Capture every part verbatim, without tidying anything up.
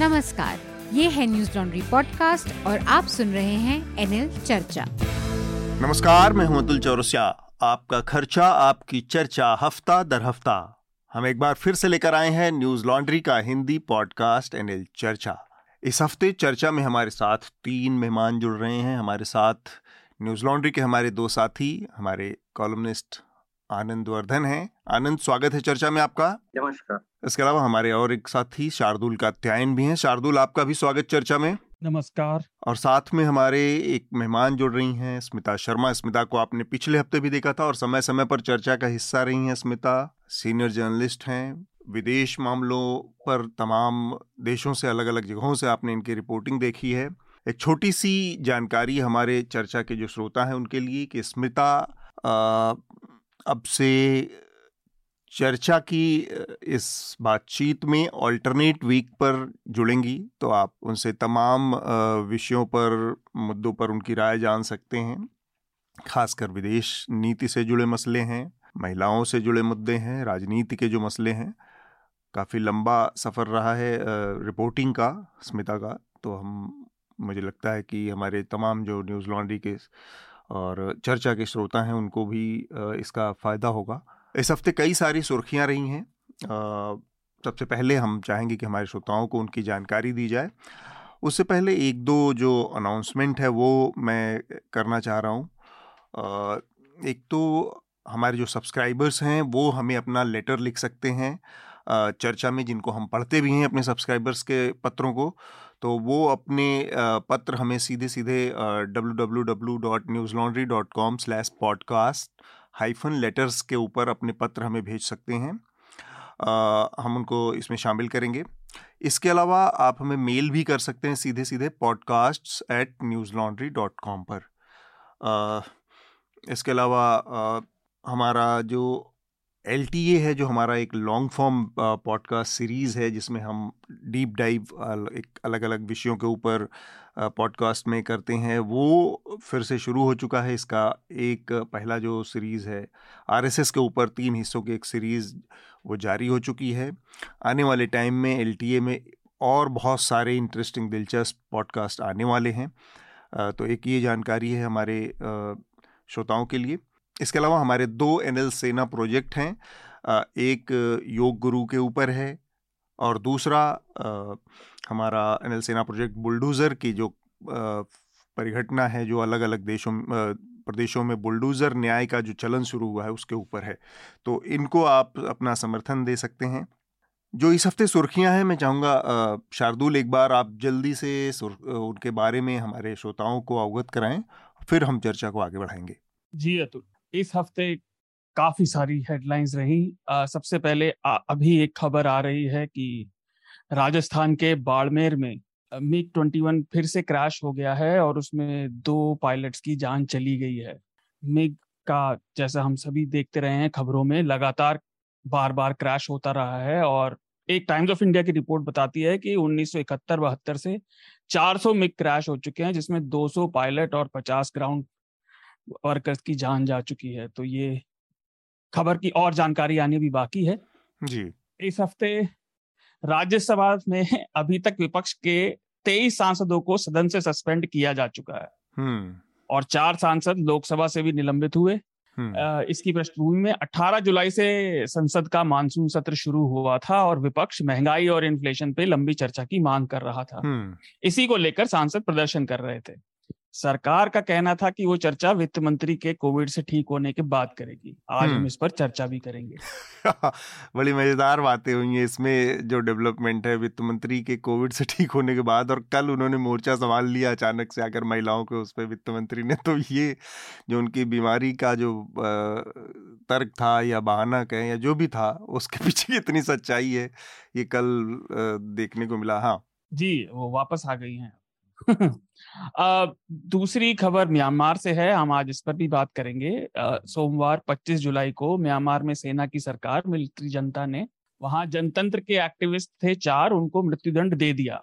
नमस्कार, ये है न्यूज़ लॉन्ड्री पॉडकास्ट और आप सुन रहे हैं एनएल चर्चा। नमस्कार, मैं हूँ अतुल चौरसिया। आपका खर्चा आपकी चर्चा हफ्ता दर हफ्ता हम एक बार फिर से लेकर आए हैं न्यूज़ लॉन्ड्री का हिंदी पॉडकास्ट एनएल चर्चा। इस हफ्ते चर्चा में हमारे साथ तीन मेहमान जुड़ रहे हैं। हमारे साथ न्यूज़ लॉन्ड्री के हमारे दो साथी, हमारे कॉलमनिस्ट आनंद वर्धन हैं। आनंद, स्वागत है चर्चा में आपका। नमस्कार। इसके अलावा हमारे और एक साथी शारदूल कात्यायन भी हैं। शारदूल, आपका भी स्वागत चर्चा में। नमस्कार। और साथ में हमारे एक मेहमान जुड़ रही हैं स्मिता शर्मा। स्मिता को आपने पिछले हफ्ते भी देखा था और समय समय पर चर्चा का हिस्सा रही हैं। स्मिता सीनियर जर्नलिस्ट हैं, विदेश मामलों पर तमाम देशों से अलग अलग जगहों से आपने इनकी रिपोर्टिंग देखी है। एक छोटी सी जानकारी हमारे चर्चा के जो श्रोता हैं उनके लिए कि स्मिता अब से चर्चा की इस बातचीत में अल्टरनेट वीक पर जुड़ेंगी, तो आप उनसे तमाम विषयों पर, मुद्दों पर उनकी राय जान सकते हैं। खासकर विदेश नीति से जुड़े मसले हैं, महिलाओं से जुड़े मुद्दे हैं, राजनीति के जो मसले हैं। काफ़ी लंबा सफ़र रहा है रिपोर्टिंग का स्मिता का, तो हम मुझे लगता है कि हमारे तमाम जो न्यूज़ लॉन्ड्री के और चर्चा के श्रोता हैं उनको भी इसका फ़ायदा होगा। इस हफ्ते कई सारी सुर्खियां रही हैं। सबसे पहले हम चाहेंगे कि हमारे श्रोताओं को उनकी जानकारी दी जाए। उससे पहले एक दो जो अनाउंसमेंट है वो मैं करना चाह रहा हूं। एक तो हमारे जो सब्सक्राइबर्स हैं वो हमें अपना लेटर लिख सकते हैं चर्चा में, जिनको हम पढ़ते भी हैं अपने सब्सक्राइबर्स के पत्रों को। तो वो अपने पत्र हमें सीधे सीधे W W W dot Newslaundry dot com slash podcast hyphen letters के ऊपर अपने पत्र हमें भेज सकते हैं। हम उनको इसमें शामिल करेंगे। इसके अलावा आप हमें मेल भी कर सकते हैं सीधे सीधे podcasts at Newslaundry dot com पर। इसके अलावा हमारा जो एलटीए है, जो हमारा एक लॉन्ग फॉर्म पॉडकास्ट सीरीज़ है जिसमें हम डीप डाइव एक अलग अलग विषयों के ऊपर पॉडकास्ट में करते हैं, वो फिर से शुरू हो चुका है। इसका एक पहला जो सीरीज़ है आरएसएस के ऊपर तीन हिस्सों की एक सीरीज़ वो जारी हो चुकी है। आने वाले टाइम में एलटीए में और बहुत सारे इंटरेस्टिंग दिलचस्प पॉडकास्ट आने वाले हैं, तो एक ये जानकारी है हमारे श्रोताओं के लिए। इसके अलावा हमारे दो एनएल सेना प्रोजेक्ट हैं, एक योग गुरु के ऊपर है और दूसरा हमारा एनएल सेना प्रोजेक्ट बुलडोज़र की जो परिघटना है, जो अलग अलग देशों प्रदेशों में बुलडोज़र न्याय का जो चलन शुरू हुआ है उसके ऊपर है। तो इनको आप अपना समर्थन दे सकते हैं। जो इस हफ्ते सुर्खियां हैं, मैं चाहूँगा शार्दुल एक बार आप जल्दी से उनके बारे में हमारे श्रोताओं को अवगत कराएँ, फिर हम चर्चा को आगे बढ़ाएंगे। जी अतुल, इस हफ्ते काफी सारी हेडलाइंस रही। आ, सबसे पहले आ, अभी एक खबर आ रही है कि राजस्थान के बाड़मेर में मिग इक्कीस फिर से क्रैश हो गया है और उसमें दो पायलट्स की जान चली गई है। मिग का, जैसा हम सभी देखते रहे हैं खबरों में, लगातार बार बार क्रैश होता रहा है और एक टाइम्स ऑफ इंडिया की रिपोर्ट बताती है कि उन्नीस सौ इकहत्तर बहत्तर से चार सौ मिग क्रैश हो चुके हैं, जिसमें दो सौ पायलट और पचास ग्राउंड वर्कर्स की जान जा चुकी है। तो ये खबर की और जानकारी आनी भी बाकी है जी। इस हफ्ते राज्यसभा में अभी तक विपक्ष के तेईस सांसदों को सदन से सस्पेंड किया जा चुका है और चार सांसद लोकसभा से भी निलंबित हुए। इसकी पृष्ठभूमि में अठारह जुलाई से संसद का मानसून सत्र शुरू हुआ था और विपक्ष महंगाई और इन्फ्लेशन पे लंबी चर्चा की मांग कर रहा था। इसी को लेकर सांसद प्रदर्शन कर रहे थे। सरकार का कहना था कि वो चर्चा वित्त मंत्री के कोविड से ठीक होने के बाद करेगी। आज हम इस पर चर्चा भी करेंगे। बड़ी मजेदार बातें हुई हैं इसमें। जो डेवलपमेंट है वित्त मंत्री के कोविड से ठीक होने के बाद, और कल उन्होंने मोर्चा संभाल लिया अचानक से आकर महिलाओं के उस पर वित्त मंत्री ने। तो ये जो उनकी बीमारी का जो तर्क था या बहाना कहें या जो भी था, उसके पीछे इतनी सच्चाई है, ये कल देखने को मिला। हाँ जी, वो वापस आ गई हैं। आ, दूसरी खबर म्यांमार से है, हम आज इस पर भी बात करेंगे। सोमवार पच्चीस जुलाई को म्यांमार में सेना की सरकार, मिलिट्री जनता ने वहां जनतंत्र के एक्टिविस्ट थे चार, उनको मृत्युदंड दे दिया।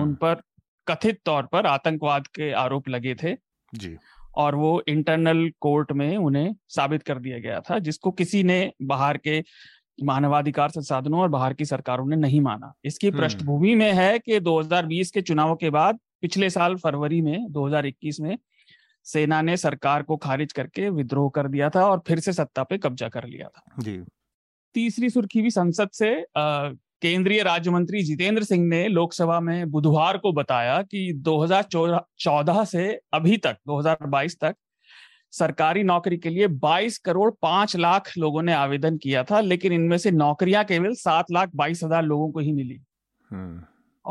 उन पर कथित तौर पर आतंकवाद के आरोप लगे थे जी। और वो इंटरनल कोर्ट में उन्हें साबित कर दिया गया था, जिसको किसी ने बाहर के मानवाधिकार संसाधनों और बाहर की सरकारों ने नहीं माना। इसकी पृष्ठभूमि में है कि दो हज़ार बीस के चुनाव के बाद पिछले साल फरवरी में दो हज़ार इक्कीस में सेना ने सरकार को खारिज करके विद्रोह कर दिया था और फिर से सत्ता पे कब्जा कर लिया था जी। तीसरी सुर्खी भी संसद से केंद्रीय राज्य मंत्री जितेंद्र सिंह ने लोकसभा में बुधवार को बताया कि दो हज़ार चौदह से अभी तक दो हज़ार बाईस तक सरकारी नौकरी के लिए बाईस करोड़ पाँच लाख लोगों ने आवेदन किया था, लेकिन इनमें से नौकरियां केवल सात लाख बाईस हज़ार लोगों को ही मिली।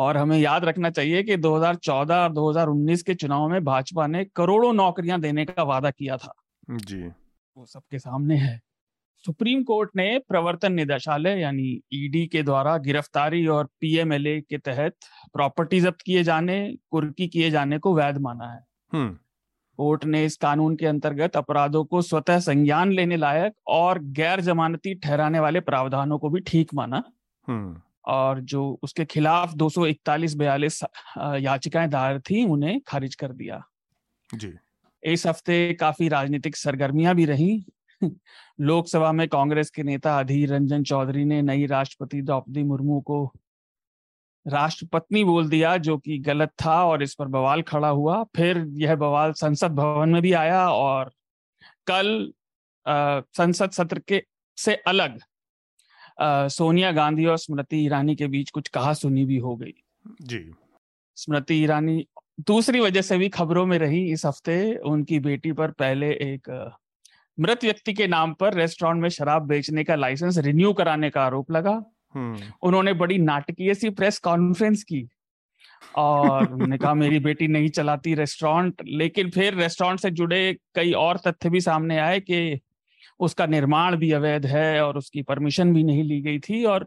और हमें याद रखना चाहिए कि दो हज़ार चौदह और दो हज़ार उन्नीस के चुनाव में भाजपा ने करोड़ों नौकरियां देने का वादा किया था जी, वो सबके सामने है। सुप्रीम कोर्ट ने प्रवर्तन निदेशालय यानी ईडी के द्वारा गिरफ्तारी और पीएमएलए के तहत प्रॉपर्टी जब्त किए जाने, कुर्की किए जाने को वैध माना है। कोर्ट ने इस कानून के अंतर्गत अपराधों को स्वतः संज्ञान लेने लायक और गैर जमानती ठहराने वाले प्रावधानों को भी ठीक माना और जो उसके खिलाफ दो सौ इकतालीस बयालीस याचिकाएं दायर थी उन्हें खारिज कर दिया जी। इस हफ्ते काफी राजनीतिक सरगर्मियां भी रही। लोकसभा में कांग्रेस के नेता अधीर रंजन चौधरी ने नई राष्ट्रपति द्रौपदी मुर्मू को राष्ट्रपत्नी बोल दिया, जो कि गलत था और इस पर बवाल खड़ा हुआ। फिर यह बवाल संसद भवन में भी आया और कल आ, संसद सत्र के से अलग आ, सोनिया गांधी और स्मृति ईरानी के बीच कुछ कहा सुनी भी हो गई जी। स्मृति ईरानी दूसरी वजह से भी खबरों में रही इस हफ्ते। उनकी बेटी पर पहले एक मृत व्यक्ति के नाम पर रेस्टोरेंट में शराब बेचने का लाइसेंस रिन्यू कराने का आरोप लगा। उन्होंने बड़ी नाटकीय सी प्रेस कॉन्फ्रेंस की और उन्होंने कहा मेरी बेटी नहीं चलाती रेस्टोरेंट, लेकिन फिर रेस्टोरेंट से जुड़े कई और तथ्य भी सामने आए कि उसका निर्माण भी अवैध है और उसकी परमिशन भी नहीं ली गई थी और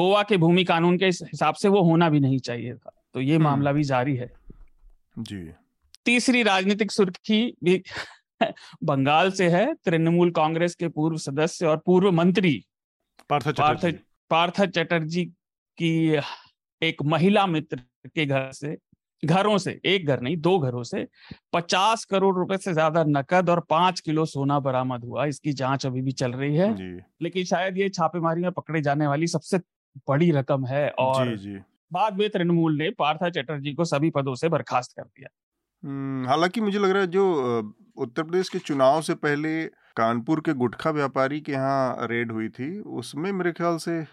गोवा के भूमि कानून के हिसाब से वो होना भी नहीं चाहिए था। तो ये मामला भी जारी है जी। तीसरी राजनीतिक सुर्खी भी बंगाल से है। तृणमूल कांग्रेस के पूर्व सदस्य और पूर्व मंत्री पार्थ चटर्जी की एक महिला मित्र के घर से घरों से एक घर नहीं दो घरों से पचास करोड़ रुपए से ज्यादा नकद और पांच किलो सोना बरामद हुआ। इसकी जांच अभी भी चल रही है, लेकिन शायद ये छापेमारी में पकड़े जाने वाली सबसे बड़ी रकम है। और बाद में तृणमूल ने पार्थ चटर्जी को सभी पदों से बर्खास्त कर दिया। हालांकि मुझे लग रहा है जो उत्तर प्रदेश के चुनाव से पहले कानपुर के गुटखा व्यापारी के यहाँ रेड हुई थी, उसमें मेरे ख्याल से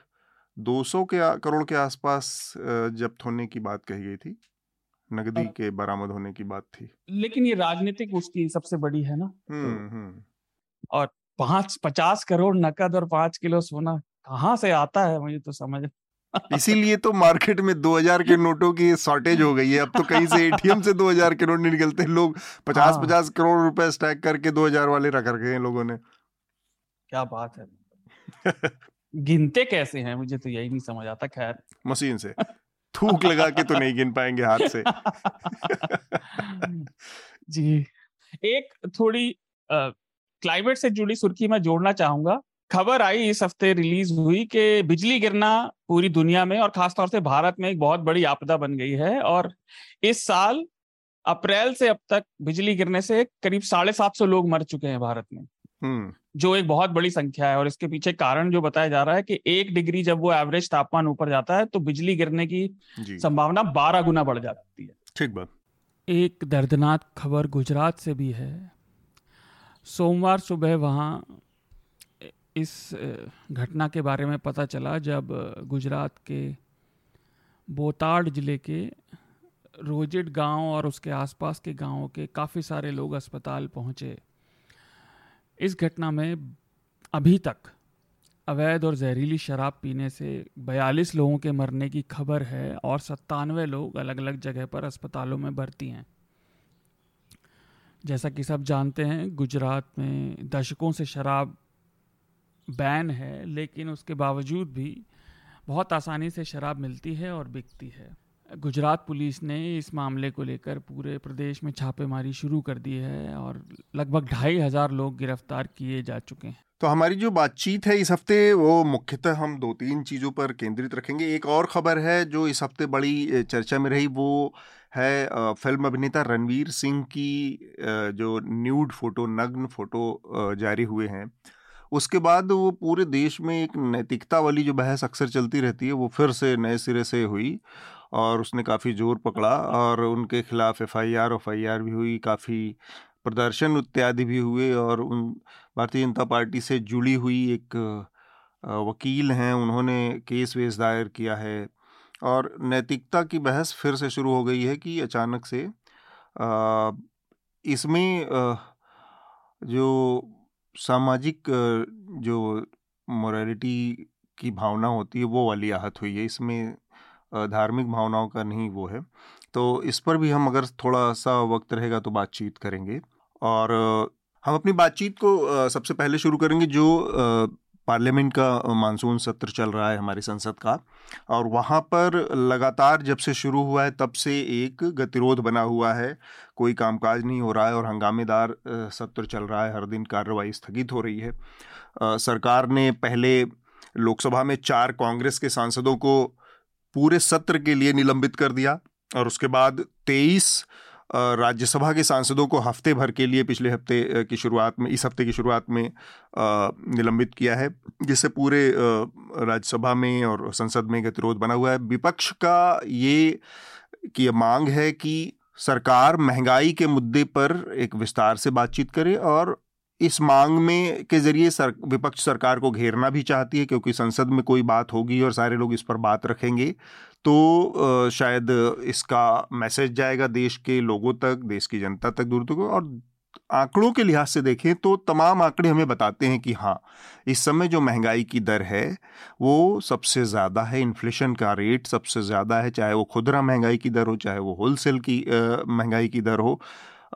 दो सौ के करोड़ के आसपास जब्त होने की बात कही गई थी, नकदी के बरामद होने की बात थी। लेकिन ये राजनीतिक उसकी सबसे बड़ी है ना। हम्म हम्म और पांच पचास करोड़ नकद और पांच किलो सोना कहाँ से आता है मुझे तो समझ। इसीलिए तो मार्केट में दो हज़ार के नोटों की शॉर्टेज हो गई है। अब तो कहीं से एटीएम से दो हज़ार के नोट नहीं निकलते, लोग पचास पचास करोड़ रुपए स्टैक करके दो हज़ार वाले रख रखे हैं लोगों ने। क्या बात है। गिनते कैसे हैं मुझे तो यही नहीं समझ आता। खैर मशीन से थूक लगा के तो नहीं गिन पाएंगे हाथ से। जी एक थोड़ी क्लाइमेट से जुड़ी सुर्खी मैं जोड़ना चाहूंगा। खबर आई इस हफ्ते रिलीज हुई कि बिजली गिरना पूरी दुनिया में और खासतौर से भारत में एक बहुत बड़ी आपदा बन गई है और इस साल अप्रैल से अब तक बिजली गिरने से करीब साढ़े सात सौ लोग मर चुके हैं भारत में, जो एक बहुत बड़ी संख्या है। और इसके पीछे कारण जो बताया जा रहा है कि एक डिग्री जब वो एवरेज तापमान ऊपर जाता है तो बिजली गिरने की संभावना बारह गुना बढ़ जाती है। ठीक बात। एक दर्दनाक खबर गुजरात से भी है। सोमवार सुबह वहाँ इस घटना के बारे में पता चला जब गुजरात के बोताड़ ज़िले के रोजिट गांव और उसके आसपास के गांवों के काफ़ी सारे लोग अस्पताल पहुंचे। इस घटना में अभी तक अवैध और जहरीली शराब पीने से बयालीस लोगों के मरने की खबर है और सत्तानवे लोग अलग अलग जगह पर अस्पतालों में भर्ती हैं। जैसा कि सब जानते हैं गुजरात में दशकों से शराब बैन है, लेकिन उसके बावजूद भी बहुत आसानी से शराब मिलती है और बिकती है। गुजरात पुलिस ने इस मामले को लेकर पूरे प्रदेश में छापेमारी शुरू कर दी है और लगभग ढाई हज़ार लोग गिरफ्तार किए जा चुके हैं। तो हमारी जो बातचीत है इस हफ्ते वो मुख्यतः हम दो तीन चीज़ों पर केंद्रित रखेंगे। एक और ख़बर है जो इस हफ्ते बड़ी चर्चा में रही, वो है फिल्म अभिनेता रणवीर सिंह की जो न्यूड फ़ोटो नग्न फ़ोटो जारी हुए हैं उसके बाद वो पूरे देश में एक नैतिकता वाली जो बहस अक्सर चलती रहती है वो फिर से नए सिरे से हुई और उसने काफ़ी जोर पकड़ा और उनके खिलाफ एफआईआर एफआईआर भी हुई, काफ़ी प्रदर्शन इत्यादि भी हुए। और उन भारतीय जनता पार्टी से जुड़ी हुई एक वकील हैं, उन्होंने केस वेस दायर किया है और नैतिकता की बहस फिर से शुरू हो गई है कि अचानक से इसमें जो सामाजिक जो मोरालिटी की भावना होती है वो वाली आहत हुई है, इसमें धार्मिक भावनाओं का नहीं वो है। तो इस पर भी हम अगर थोड़ा सा वक्त रहेगा तो बातचीत करेंगे और हम अपनी बातचीत को सबसे पहले शुरू करेंगे जो पार्लियामेंट का मानसून सत्र चल रहा है हमारी संसद का, और वहाँ पर लगातार जब से शुरू हुआ है तब से एक गतिरोध बना हुआ है, कोई कामकाज नहीं हो रहा है और हंगामेदार सत्र चल रहा है, हर दिन कार्रवाई स्थगित हो रही है। आ, सरकार ने पहले लोकसभा में चार कांग्रेस के सांसदों को पूरे सत्र के लिए निलंबित कर दिया और उसके बाद तेईस राज्यसभा के सांसदों को हफ्ते भर के लिए पिछले हफ्ते की शुरुआत में इस हफ्ते की शुरुआत में निलंबित किया है, जिससे पूरे राज्यसभा में और संसद में गतिरोध बना हुआ है। विपक्ष का ये कि ये मांग है कि सरकार महंगाई के मुद्दे पर एक विस्तार से बातचीत करे और इस मांग में के जरिए सर विपक्ष सरकार को घेरना भी चाहती है, क्योंकि संसद में कोई बात होगी और सारे लोग इस पर बात रखेंगे तो शायद इसका मैसेज जाएगा देश के लोगों तक, देश की जनता तक, दूर तक। और आंकड़ों के लिहाज से देखें तो तमाम आंकड़े हमें बताते हैं कि हाँ, इस समय जो महंगाई की दर है वो सबसे ज़्यादा है, इन्फ्लेशन का रेट सबसे ज़्यादा है, चाहे वो खुदरा महंगाई की दर हो, चाहे वो होलसेल की महंगाई की दर हो।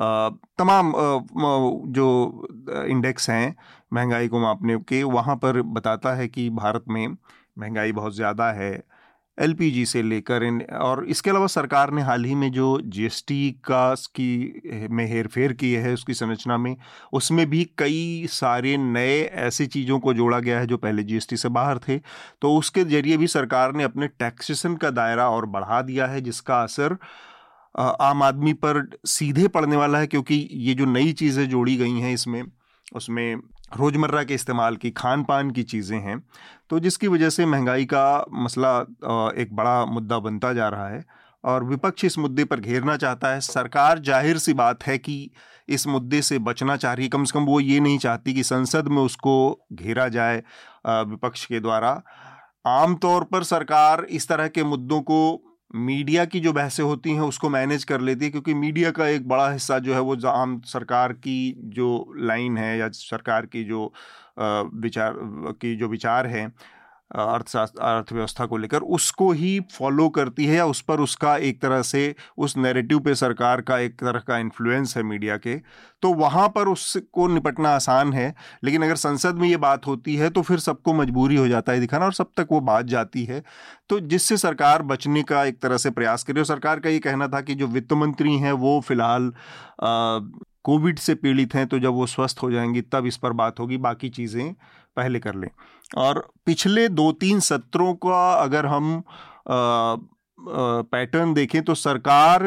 आ, तमाम आ, जो इंडेक्स हैं महंगाई को मापने के, वहाँ पर बताता है कि भारत में महंगाई बहुत ज़्यादा है, एलपीजी से लेकर इन। और इसके अलावा सरकार ने हाल ही में जो जीएसटी का की में हेरफेर किए है उसकी संरचना में, उसमें भी कई सारे नए ऐसी चीज़ों को जोड़ा गया है जो पहले जीएसटी से बाहर थे, तो उसके जरिए भी सरकार ने अपने टैक्सेशन का दायरा और बढ़ा दिया है, जिसका असर आम आदमी पर सीधे पड़ने वाला है, क्योंकि ये जो नई चीज़ें जोड़ी गई हैं इसमें उसमें रोज़मर्रा के इस्तेमाल की, खान पान की चीज़ें हैं, तो जिसकी वजह से महंगाई का मसला एक बड़ा मुद्दा बनता जा रहा है। और विपक्ष इस मुद्दे पर घेरना चाहता है, सरकार जाहिर सी बात है कि इस मुद्दे से बचना चाह रही, कम से कम वो ये नहीं चाहती कि संसद में उसको घेरा जाए विपक्ष के द्वारा। आमतौर पर सरकार इस तरह के मुद्दों को, मीडिया की जो बहसें होती हैं उसको मैनेज कर लेती है, क्योंकि मीडिया का एक बड़ा हिस्सा जो है वो आम सरकार की जो लाइन है या सरकार की जो विचार की जो विचार है अर्थशास्त्र अर्थव्यवस्था को लेकर, उसको ही फॉलो करती है या उस पर उसका एक तरह से उस नैरेटिव पे सरकार का एक तरह का इन्फ्लुएंस है मीडिया के, तो वहाँ पर उसको निपटना आसान है। लेकिन अगर संसद में ये बात होती है तो फिर सबको मजबूरी हो जाता है दिखाना और सब तक वो बात जाती है, तो जिससे सरकार बचने का एक तरह से प्रयास करे। और सरकार का ये कहना था कि जो वित्त मंत्री हैं वो फिलहाल कोविड से पीड़ित हैं, तो जब वो स्वस्थ हो जाएंगी तब इस पर बात होगी, बाकी चीज़ें पहले कर लें। और पिछले दो तीन सत्रों का अगर हम आ, आ, पैटर्न देखें तो सरकार,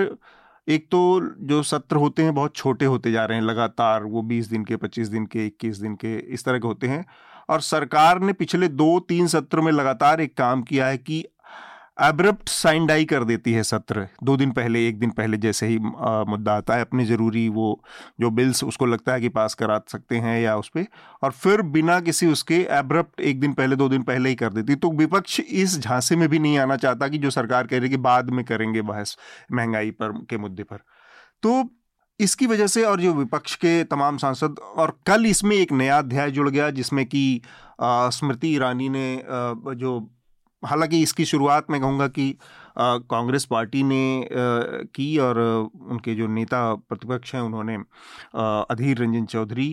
एक तो जो सत्र होते हैं बहुत छोटे होते जा रहे हैं लगातार, वो बीस दिन के, पच्चीस दिन के, इक्कीस दिन के, इस तरह के होते हैं। और सरकार ने पिछले दो तीन सत्रों में लगातार एक काम किया है कि एब्रप्ट साइंडाई कर देती है सत्र, दो दिन पहले एक दिन पहले जैसे ही आ, मुद्दा आता है अपने ज़रूरी वो जो बिल्स उसको लगता है कि पास करा सकते हैं या उस पर, और फिर बिना किसी उसके एब्रप्ट एक दिन पहले दो दिन पहले ही कर देती। तो विपक्ष इस झांसे में भी नहीं आना चाहता कि जो सरकार कह रही है कि बाद में करेंगे बहस महंगाई पर के मुद्दे पर, तो इसकी वजह से। और जो विपक्ष के तमाम सांसद, और कल इसमें एक नया अध्याय जुड़ गया जिसमें कि स्मृति ईरानी ने आ, जो, हालांकि इसकी शुरुआत मैं कहूँगा कि कांग्रेस पार्टी ने आ, की और उनके जो नेता प्रतिपक्ष हैं उन्होंने, आ, अधीर रंजन चौधरी,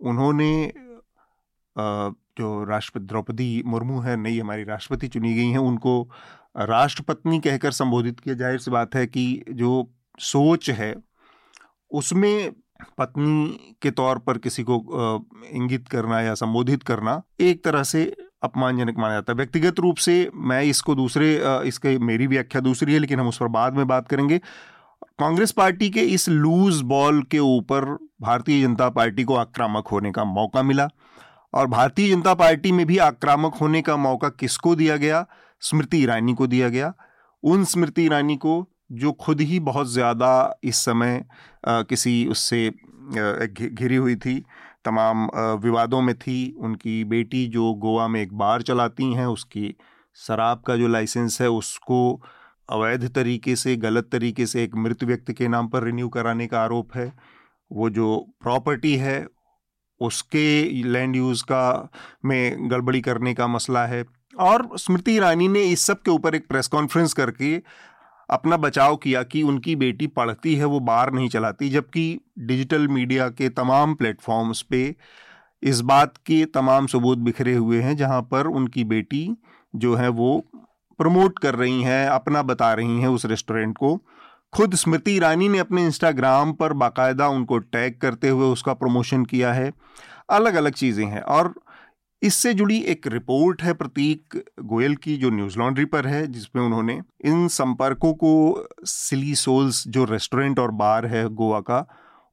उन्होंने आ, जो राष्ट्रपति द्रौपदी मुर्मू है, नई हमारी राष्ट्रपति चुनी गई हैं, उनको राष्ट्रपत्नी कहकर संबोधित किया। जाहिर सी बात है कि जो सोच है उसमें पत्नी के तौर पर किसी को इंगित करना या संबोधित करना एक तरह से अपमानजनक माना जाता है। व्यक्तिगत रूप से मैं इसको दूसरे, इसके मेरी व्याख्या दूसरी है, लेकिन हम उस पर बाद में बात करेंगे। कांग्रेस पार्टी के इस लूज बॉल के ऊपर भारतीय जनता पार्टी को आक्रामक होने का मौका मिला और भारतीय जनता पार्टी में भी आक्रामक होने का मौका किसको दिया गया? स्मृति ईरानी को दिया गया। उन स्मृति ईरानी को जो खुद ही बहुत ज़्यादा इस समय आ, किसी उससे घिरी हुई थी, तमाम आ, विवादों में थी। उनकी बेटी जो गोवा में एक बार चलाती हैं, उसकी शराब का जो लाइसेंस है उसको अवैध तरीके से, गलत तरीके से एक मृत व्यक्ति के नाम पर रिन्यू कराने का आरोप है। वो जो प्रॉपर्टी है उसके लैंड यूज़ का में गड़बड़ी करने का मसला है। और स्मृति ईरानी ने इस सब के ऊपर एक प्रेस कॉन्फ्रेंस करके अपना बचाव किया कि उनकी बेटी पढ़ती है, वो बार नहीं चलाती, जबकि डिजिटल मीडिया के तमाम प्लेटफॉर्म्स पे इस बात के तमाम सबूत बिखरे हुए हैं, जहां पर उनकी बेटी जो है वो प्रमोट कर रही हैं, अपना बता रही हैं उस रेस्टोरेंट को। खुद स्मृति ईरानी ने अपने इंस्टाग्राम पर बाकायदा उनको टैग करते हुए उसका प्रमोशन किया है। अलग अलग चीज़ें हैं और इससे जुड़ी एक रिपोर्ट है प्रतीक गोयल की जो न्यूज़ लॉन्ड्री पर है, जिसमें उन्होंने इन संपर्कों को सिली सोल्स जो रेस्टोरेंट और बार है गोवा का,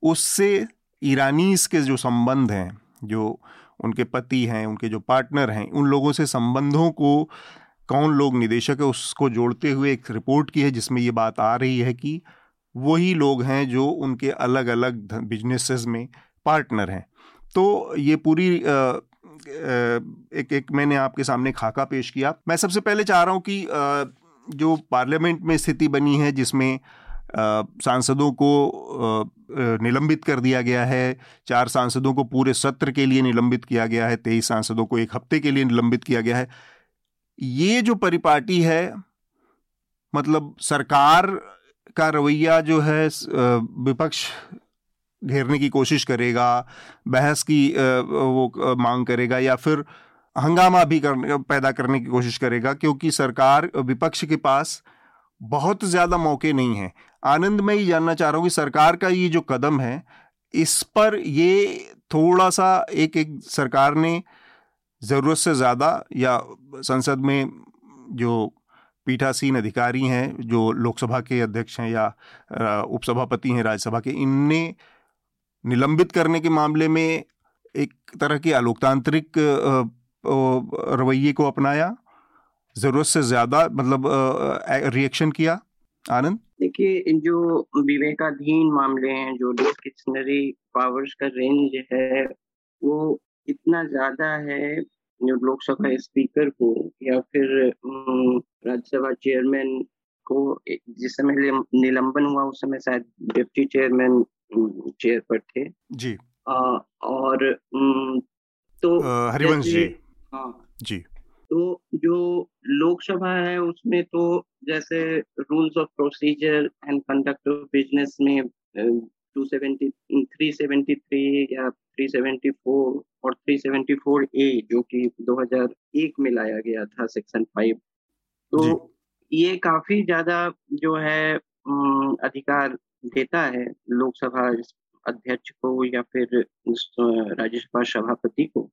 उससे ईरानीज़ के जो संबंध हैं, जो उनके पति हैं, उनके जो पार्टनर हैं, उन लोगों से संबंधों को कौन लोग निदेशक है उसको जोड़ते हुए एक रिपोर्ट की है, जिसमें ये बात आ रही है कि वही लोग हैं जो उनके अलग अलग बिजनेसेस में पार्टनर हैं। तो ये पूरी आ, एक एक मैंने आपके सामने खाका पेश किया। मैं सबसे पहले चाह रहा हूँ कि आ, जो पार्लियामेंट में स्थिति बनी है जिसमें सांसदों को निलंबित कर दिया गया है, चार सांसदों को पूरे सत्र के लिए निलंबित किया गया है, तेईस सांसदों को एक हफ्ते के लिए निलंबित किया गया है। ये जो परिपाटी है, मतलब सरकार का रवैया जो है, विपक्ष घेरने की कोशिश करेगा, बहस की वो मांग करेगा या फिर हंगामा भी करने पैदा करने की कोशिश करेगा, क्योंकि सरकार विपक्ष के पास बहुत ज़्यादा मौके नहीं हैं। आनंद, मैं ये जानना चाह रहा हूँ कि सरकार का ये जो कदम है इस पर ये थोड़ा सा एक एक सरकार ने ज़रूरत से ज़्यादा, या संसद में जो पीठासीन अधिकारी हैं, जो लोकसभा के अध्यक्ष हैं या उपसभापति हैं राज्यसभा के, इनने निलंबित करने के मामले में एक तरह के अलोकतांत्रिक रवैये को अपनाया, ज़रूरत से ज़्यादा मतलब रिएक्शन किया। आनंद, देखिए, इन जो विवेकाधीन मामले हैं, जो डिस्क्रिशनरी पावर्स का रेंज है वो इतना ज्यादा है, जो लोकसभा स्पीकर को या फिर राज्यसभा चेयरमैन को जिस समय निलंबन हुआ उस समय शायद डिप्टी चेयरमैन चेयर पर थे जी, आ, और तो हरिवंश जी, हाँ जी, तो जो लोकसभा है उसमें तो जैसे rules of procedure and conduct of business में दो सौ सत्तर, तीन सौ तिहत्तर या तीन सौ चौहत्तर और तीन सौ चौहत्तर ए जो कि दो हज़ार एक में लाया गया था सेक्शन पाँच, तो ये काफी ज्यादा जो है अधिकार देता है लोकसभा अध्यक्ष को या फिर राज्यसभा सभापति को।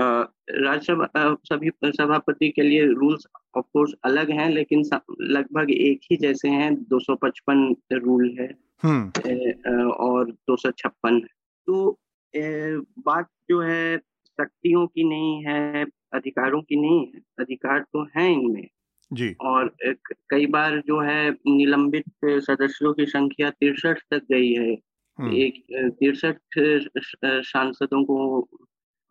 राज्यसभा सभी सभापति के लिए रूल्स ऑफ कोर्स अलग हैं, लेकिन लगभग एक ही जैसे हैं, दो सौ पचपन रूल है और दो सौ छप्पन। तो बात जो है शक्तियों की नहीं है, अधिकारों की नहीं है, अधिकार तो हैं इनमें जी। और कई बार जो है निलंबित सदस्यों की संख्या तिरसठ तक गई है, एक तिरसठ सांसदों को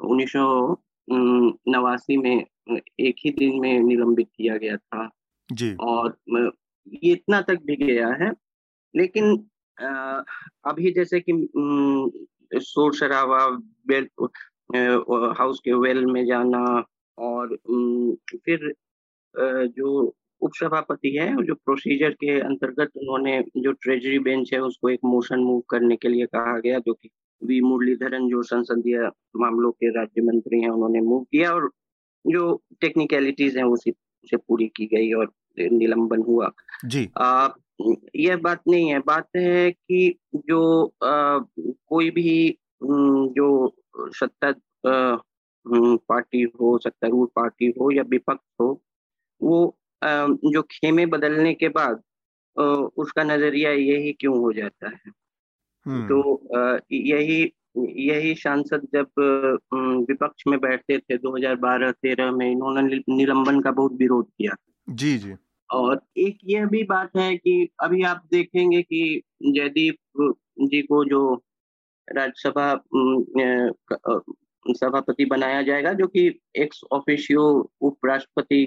उन्नीस सौ नवासी में एक ही दिन में निलंबित किया गया था जी। और ये इतना तक भी गया है, लेकिन अभी जैसे कि शोर शराबा, बेल हाउस के वेल में जाना, और फिर जो उपसभापति है जो प्रोसीजर के अंतर्गत उन्होंने जो ट्रेजरी बेंच है उसको एक मोशन मूव करने के लिए कहा गया, जो कि वी मुरलीधरन जो संसदीय मामलों के राज्य मंत्री हैं उन्होंने मूव किया, और जो टेक्निकलिटीज हैं उसी से पूरी की गई और निलंबन हुआ जी। आ, यह बात नहीं है, बात है कि जो आ, कोई भी जो सत्ता आ, पार्टी हो, सत्तारूढ़ पार्टी हो या विपक्ष हो, वो आ, जो खेमे बदलने के बाद आ, उसका नजरिया यही क्यों हो जाता है। तो आ, यही यही सांसद जब विपक्ष में बैठते थे दो हज़ार बारह तेरह में, इन्होंने निलंबन का बहुत विरोध किया। जी जी। और एक यह भी बात है कि अभी आप देखेंगे कि जयदीप जी को जो राज्यसभा सभापति बनाया जाएगा, जो कि एक्स ऑफिशियो उपराष्ट्रपति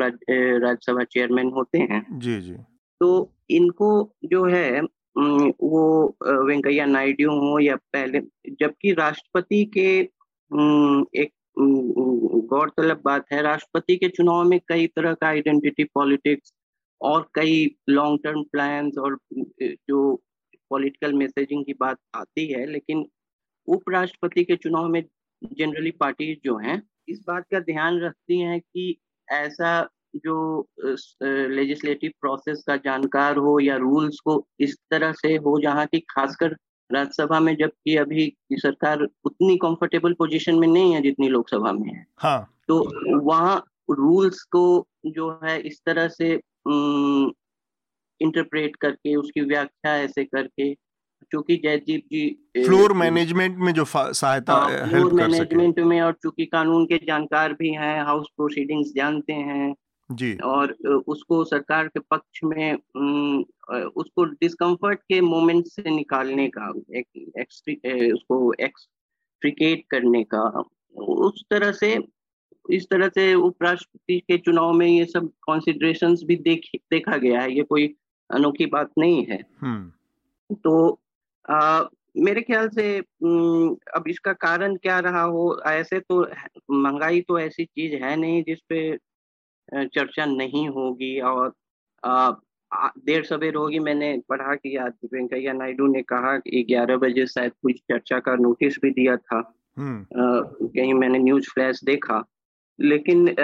राज्यसभा चेयरमैन होते हैं। जी जी। तो इनको जो है वो वेंकैया नायडू हो या पहले, जबकि राष्ट्रपति के एक गौरतलब बात है, राष्ट्रपति के चुनाव में कई तरह का आइडेंटिटी पॉलिटिक्स और कई लॉन्ग टर्म प्लान्स और जो पॉलिटिकल मैसेजिंग की बात आती है, लेकिन उपराष्ट्रपति के चुनाव में जनरली पार्टीज जो हैं इस बात का ध्यान रखती हैं कि ऐसा जो लेजिस्लेटिव प्रोसेस का जानकार हो या रूल्स को इस तरह से हो, जहाँ की खासकर राज्यसभा में, जबकि अभी की सरकार उतनी कंफर्टेबल पोजीशन में नहीं है जितनी लोकसभा में है। हाँ। तो वहाँ रूल्स को जो है इस तरह से इंटरप्रेट करके, उसकी व्याख्या ऐसे करके, चूंकि जयदीप जी फ्लोर मैनेजमेंट में जो सहायता फ्लोर मैनेजमेंट में, और चूंकि कानून के जानकार भी हैं, हाउस प्रोसीडिंग्स जानते हैं जी, और उसको सरकार के पक्ष में उसको डिस्कम्फर्ट के मोमेंट से निकालने का, एक, एक, उसको एक्सट्रिकेट करने का, उस तरह से इस तरह से उपराष्ट्रपति के चुनाव में ये सब कंसिडरेशंस भी देख देखा गया है। ये कोई अनोखी बात नहीं है। तो आ, मेरे ख्याल से अब इसका कारण क्या रहा हो, ऐसे तो महंगाई तो ऐसी चीज है नहीं जिसपे चर्चा नहीं होगी और आ, देर सवेर होगी। मैंने पढ़ा कि आज वेंकैया नायडू ने कहा कि ग्यारह बजे शायद कुछ चर्चा का नोटिस भी दिया था, आ, कहीं मैंने न्यूज फ्लैश देखा। लेकिन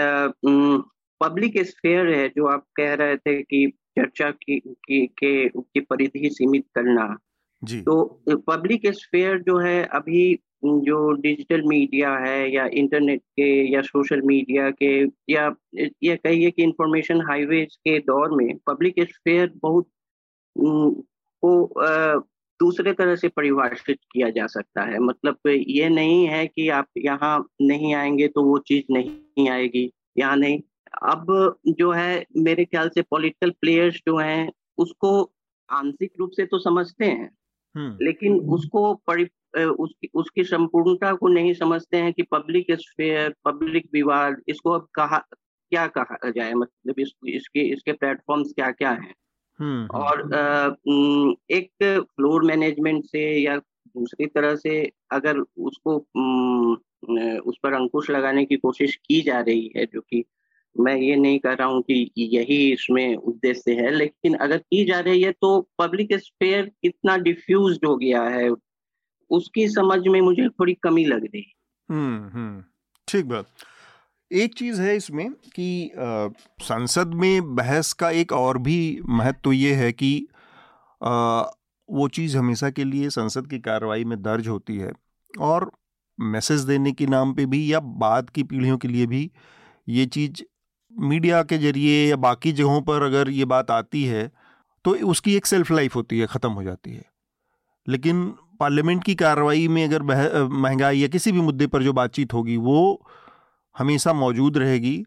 पब्लिक स्फेयर है जो आप कह रहे थे कि चर्चा की की, के, की परिधि सीमित करना जी। तो पब्लिक स्फेयर जो है अभी जो डिजिटल मीडिया है या इंटरनेट के या सोशल मीडिया के या यह कहिए कि इंफॉर्मेशन हाईवेज के दौर में पब्लिक स्फेयर बहुत को दूसरे तरह से परिभाषित किया जा सकता है। मतलब ये नहीं है कि आप यहाँ नहीं आएंगे तो वो चीज़ नहीं आएगी, यहाँ नहीं। अब जो है मेरे ख्याल से पॉलिटिकल प्लेयर्स जो हैं उसको आंशिक रूप से तो समझते हैं, लेकिन उसको परि उसकी उसकी संपूर्णता को नहीं समझते हैं कि पब्लिक स्फेयर, पब्लिक विवाद, इसको अब कहा क्या कहा जाए, मतलब इस, इसके इसके प्लेटफॉर्म्स क्या क्या हैं। और एक फ्लोर मैनेजमेंट से या दूसरी तरह से अगर उसको उस पर अंकुश लगाने की कोशिश की जा रही है, जो कि मैं ये नहीं कह रहा हूँ कि यही इसमें उद्देश्य है, लेकिन अगर की जा रही है तो पब्लिक स्फेयर कितना डिफ्यूज हो गया है उसकी समझ में मुझे थोड़ी कमी लग रही है। हम्म हम्म ठीक बात। एक चीज़ है इसमें कि संसद में बहस का एक और भी महत्व तो ये है कि आ, वो चीज़ हमेशा के लिए संसद की कार्रवाई में दर्ज होती है और मैसेज देने के नाम पे भी या बाद की पीढ़ियों के लिए भी ये चीज़ मीडिया के जरिए या बाकी जगहों पर अगर ये बात आती है तो उसकी एक सेल्फ लाइफ होती है, ख़त्म हो जाती है। लेकिन पार्लियामेंट की कार्रवाई में अगर महंगाई या किसी भी मुद्दे पर जो बातचीत होगी वो हमेशा मौजूद रहेगी,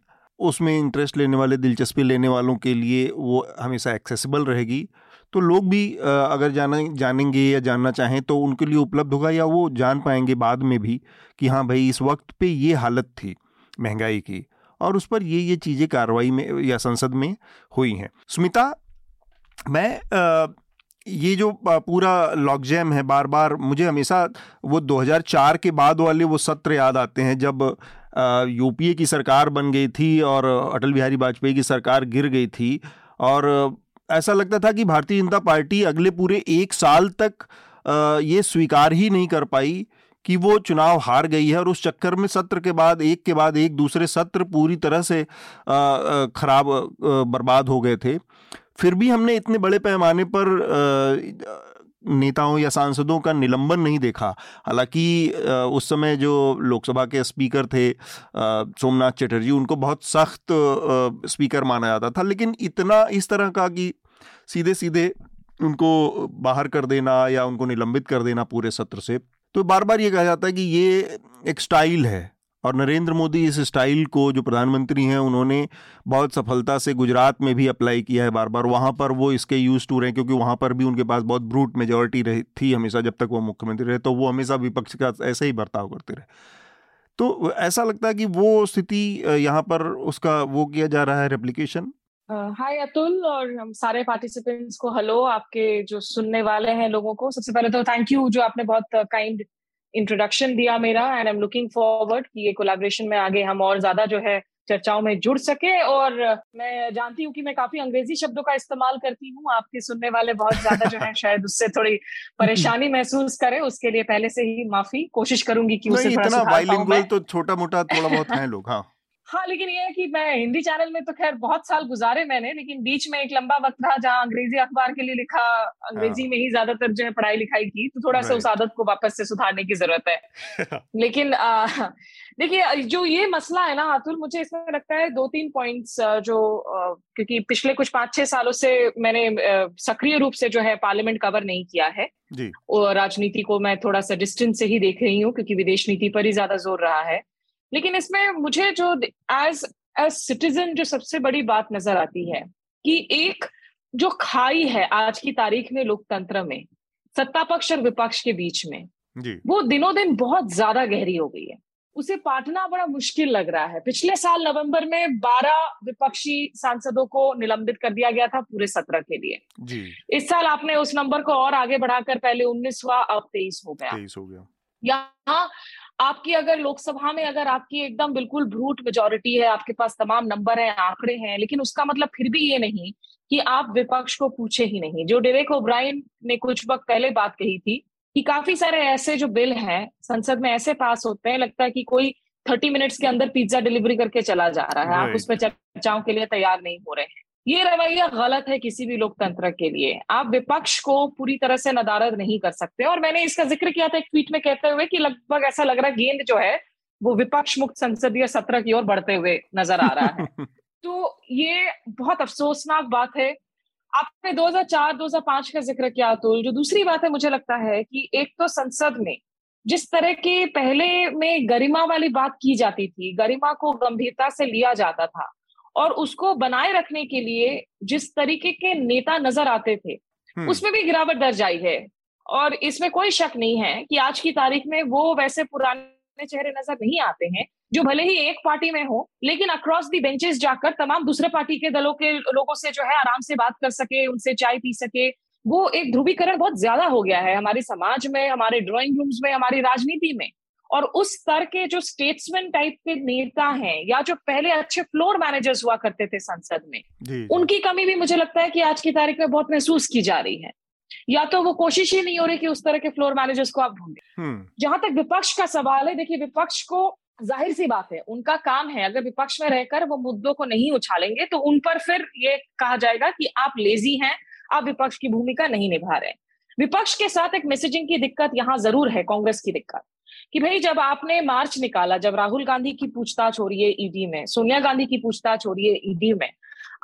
उसमें इंटरेस्ट लेने वाले, दिलचस्पी लेने वालों के लिए वो हमेशा एक्सेसिबल रहेगी। तो लोग भी अगर जाना जानेंगे या जानना चाहें तो उनके लिए उपलब्ध होगा या वो जान पाएंगे बाद में भी कि हाँ भाई इस वक्त पे ये हालत थी महंगाई की और उस पर ये ये चीज़ें कार्रवाई में या संसद में हुई हैं। स्मिता, मैं आ, ये जो पूरा लॉकजैम है, बार बार मुझे हमेशा वो दो हज़ार चार के बाद वाले वो सत्र याद आते हैं जब यूपीए की सरकार बन गई थी और अटल बिहारी वाजपेयी की सरकार गिर गई थी और ऐसा लगता था कि भारतीय जनता पार्टी अगले पूरे एक साल तक ये स्वीकार ही नहीं कर पाई कि वो चुनाव हार गई है और उस चक्कर में सत्र के बाद एक के बाद एक दूसरे सत्र पूरी तरह से खराब बर्बाद हो गए थे। फिर भी हमने इतने बड़े पैमाने पर नेताओं या सांसदों का निलंबन नहीं देखा। हालांकि उस समय जो लोकसभा के स्पीकर थे सोमनाथ चटर्जी, उनको बहुत सख्त स्पीकर माना जाता था, लेकिन इतना इस तरह का कि सीधे सीधे उनको बाहर कर देना या उनको निलंबित कर देना पूरे सत्र से, तो बार बार ये कहा जाता है कि ये एक स्टाइल है और नरेंद्र मोदी इस स्टाइल को, जो प्रधानमंत्री हैं, उन्होंने बहुत सफलता से गुजरात में भी अप्लाई किया है बार बार। वहाँ पर वो इसके यूज टू रहे, क्योंकि वहाँ पर भी उनके पास बहुत ब्रूट मेजॉरिटी रही थी हमेशा, जब तक वो मुख्यमंत्री रहे, तो वो हमेशा विपक्ष का ऐसे ही बर्ताव करते रहे। तो ऐसा लगता है कि वो स्थिति यहाँ पर उसका वो किया जा रहा है, रेप्लिकेशन। हाय अतुल और हम सारे पार्टिसिपेंट्स को हेलो, आपके जो सुनने वाले हैं लोगों को। सबसे पहले तो थैंक यू, जो आपने बहुत काइंड इंट्रोडक्शन दिया मेरा, and I am looking forward कि ये कोलैबोरेशन में आगे हम और ज्यादा जो है चर्चाओं में जुड़ सके। और मैं जानती हूँ कि मैं काफी अंग्रेजी शब्दों का इस्तेमाल करती हूँ, आपके सुनने वाले बहुत ज्यादा जो है शायद उससे थोड़ी परेशानी महसूस करें, उसके लिए पहले से ही माफी। कोशिश करूंगी कि उसे थोड़ा बाइलिंगुअल तो छोटा मोटा थोड़ा बहुत है लोग। हाँ हाँ लेकिन ये है कि मैं हिंदी चैनल में तो खैर बहुत साल गुजारे मैंने, लेकिन बीच में एक लंबा वक्त रहा जहाँ अंग्रेजी अखबार के लिए लिखा, अंग्रेजी में ही ज्यादातर जो है पढ़ाई लिखाई की, तो थोड़ा सा उस आदत को वापस से सुधारने की जरूरत है। लेकिन देखिए, जो ये मसला है ना अतुल, मुझे इसमें लगता है दो तीन पॉइंट्स, जो क्योंकि पिछले कुछ पाँच छह सालों से मैंने सक्रिय रूप से जो है पार्लियामेंट कवर नहीं किया है, और राजनीति को मैं थोड़ा सा डिस्टेंस से ही देख रही हूँ, क्योंकि विदेश नीति पर ही ज्यादा जोर रहा है। लेकिन इसमें मुझे जो एज एज सिटीजन जो सबसे बड़ी बात नजर आती है कि एक जो खाई है आज की तारीख में लोकतंत्र में, सत्ता पक्ष और विपक्ष के बीच में, जी, वो दिनों दिन बहुत ज्यादा गहरी हो गई है, उसे पाटना बड़ा मुश्किल लग रहा है। पिछले साल नवंबर में बारह विपक्षी सांसदों को निलंबित कर दिया गया था पूरे सत्रह के लिए, जी। इस साल आपने उस नंबर को और आगे बढ़ाकर पहले उन्नीस हुआ, अब तेईस हो गया, तेईस हो गया। यहाँ आपकी अगर लोकसभा में अगर आपकी एकदम बिल्कुल ब्रूट मेजोरिटी है, आपके पास तमाम नंबर हैं, आंकड़े हैं, लेकिन उसका मतलब फिर भी ये नहीं कि आप विपक्ष को पूछे ही नहीं। जो डेरेक ओब्रायन ने कुछ वक्त पहले बात कही थी कि काफी सारे ऐसे जो बिल हैं संसद में ऐसे पास होते हैं, लगता है कि कोई थर्टी मिनट्स के अंदर पिज्जा डिलीवरी करके चला जा रहा है, आप उस पर चर्चाओं के लिए तैयार नहीं हो रहे हैं। ये रवैया गलत है किसी भी लोकतंत्र के लिए। आप विपक्ष को पूरी तरह से नदारद नहीं कर सकते, और मैंने इसका जिक्र किया था एक ट्वीट में कहते हुए कि लगभग ऐसा लग रहा है गेंद जो है वो विपक्ष मुक्त संसदीय सत्र की ओर बढ़ते हुए नजर आ रहा है। तो ये बहुत अफसोसनाक बात है। आपने दो हज़ार चार दो हज़ार पाँच का जिक्र किया अतुल। जो दूसरी बात है, मुझे लगता है कि एक तो संसद में जिस तरह की पहले में गरिमा वाली बात की जाती थी, गरिमा को गंभीरता से लिया जाता था, और उसको बनाए रखने के लिए जिस तरीके के नेता नजर आते थे, उसमें भी गिरावट दर्ज आई है। और इसमें कोई शक नहीं है कि आज की तारीख में वो वैसे पुराने चेहरे नजर नहीं आते हैं, जो भले ही एक पार्टी में हो, लेकिन अक्रॉस दी बेंचेस जाकर तमाम दूसरे पार्टी के दलों के लोगों से जो है आराम से बात कर सके, उनसे चाय पी सके। वो एक ध्रुवीकरण बहुत ज्यादा हो गया है हमारे समाज में, हमारे ड्राइंग रूम्स में, हमारी राजनीति में। और उस स्तर के जो स्टेट्समैन टाइप के नेता हैं, या जो पहले अच्छे फ्लोर मैनेजर्स हुआ करते थे संसद में, उनकी कमी भी मुझे लगता है कि आज की तारीख में बहुत महसूस की जा रही है। या तो वो कोशिश ही नहीं हो रही कि उस तरह के फ्लोर मैनेजर्स को आप ढूंढें। जहां तक विपक्ष का सवाल है, देखिए विपक्ष को जाहिर सी बात है उनका काम है, अगर विपक्ष में रहकर वो मुद्दों को नहीं उछालेंगे तो उन पर फिर ये कहा जाएगा कि आप लेजी हैं, आप विपक्ष की भूमिका नहीं निभा रहे। विपक्ष के साथ एक मैसेजिंग की दिक्कत यहाँ जरूर है, कांग्रेस की दिक्कत, कि भाई जब आपने मार्च निकाला, जब राहुल गांधी की पूछताछ हो रही है ईडी में, सोनिया गांधी की पूछताछ हो रही है ईडी में,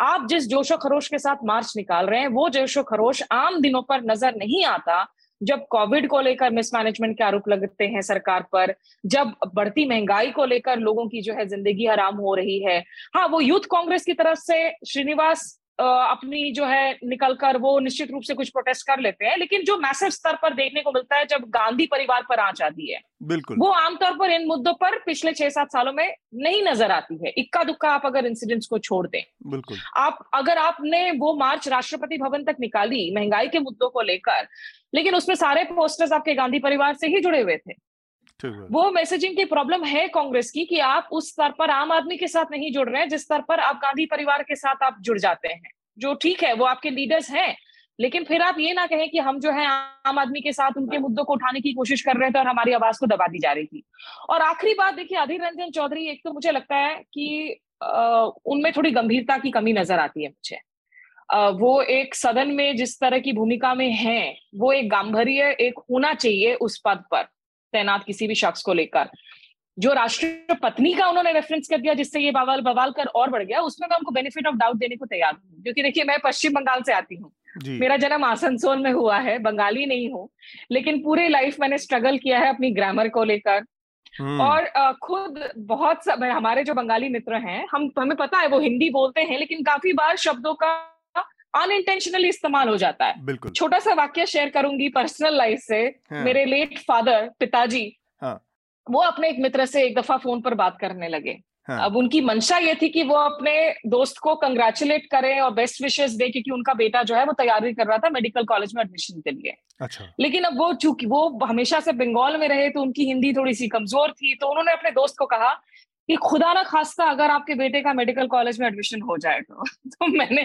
आप जिस जोशो खरोश के साथ मार्च निकाल रहे हैं, वो जोशो खरोश आम दिनों पर नजर नहीं आता, जब कोविड को लेकर मिसमैनेजमेंट के आरोप लगते हैं सरकार पर, जब बढ़ती महंगाई को लेकर लोगों की जो है जिंदगी हराम हो रही है। हाँ, वो यूथ कांग्रेस की तरफ से श्रीनिवास अपनी जो है निकलकर वो निश्चित रूप से कुछ प्रोटेस्ट कर लेते हैं, लेकिन जो मैसिव स्तर पर देखने को मिलता है जब गांधी परिवार पर आंच आती है, बिल्कुल वो आमतौर पर इन मुद्दों पर पिछले छह सात सालों में नहीं नजर आती है। इक्का दुक्का आप अगर इंसिडेंट्स को छोड़ दें, बिल्कुल आप अगर आपने वो मार्च राष्ट्रपति भवन तक निकाली महंगाई के मुद्दों को लेकर, लेकिन उसमें सारे पोस्टर्स आपके गांधी परिवार से ही जुड़े हुए थे। वो मैसेजिंग की प्रॉब्लम है कांग्रेस की, कि आप उस स्तर पर आम आदमी के साथ नहीं जुड़ रहे हैं जिस स्तर पर आप गांधी परिवार के साथ आप जुड़ जाते हैं, जो ठीक है वो आपके लीडर्स हैं, लेकिन फिर आप ये ना कहें कि हम जो है आम आदमी के साथ उनके मुद्दों को उठाने की कोशिश कर रहे थे और हमारी आवाज को दबा दी जा रही थी। और आखिरी बात देखिए, अधीर रंजन चौधरी, एक तो मुझे लगता है कि उनमें थोड़ी गंभीरता की कमी नजर आती है मुझे। वो एक सदन में जिस तरह की भूमिका में है, वो एक गांभीर्य एक होना चाहिए उस पद पर तैनात किसी भी शख्स को लेकर। जो राष्ट्रीय पत्नी का उन्होंने रेफरेंस कर दिया, जिससे ये बवाल बवाल कर और बढ़ गया, उसमें मैं उनको बेनिफिट ऑफ डाउट देने को तैयार हूँ, क्योंकि देखिए मैं पश्चिम बंगाल से आती हूँ, मेरा जन्म आसनसोल में हुआ है, बंगाली नहीं हूँ, लेकिन पूरे लाइफ मैंने स्ट्रगल किया है अपनी ग्रामर को लेकर। और खुद बहुत सब हमारे जो बंगाली मित्र हैं, हम हमें पता है वो हिंदी बोलते हैं, लेकिन काफी बार शब्दों का अनइंटेंशनली इस्तेमाल हो जाता है। छोटा सा वाक्य शेयर करूंगी पर्सनल लाइफ से। हाँ। मेरे लेट फादर, पिताजी, हाँ, वो अपने एक मित्र से एक दफा फोन पर बात करने लगे। हाँ। अब उनकी मंशा ये थी कि वो अपने दोस्त को कंग्रेचुलेट करें और बेस्ट विशेस दें, क्योंकि उनका बेटा जो है वो तैयारी कर रहा था मेडिकल कॉलेज में एडमिशन के लिए। अच्छा। लेकिन अब वो चूंकि वो हमेशा से बंगाल में रहे तो उनकी हिंदी थोड़ी सी कमजोर थी, तो उन्होंने अपने दोस्त को कहा कि खुदा ना खास्ता अगर आपके बेटे का मेडिकल कॉलेज में एडमिशन हो जाए तो, तो मैंने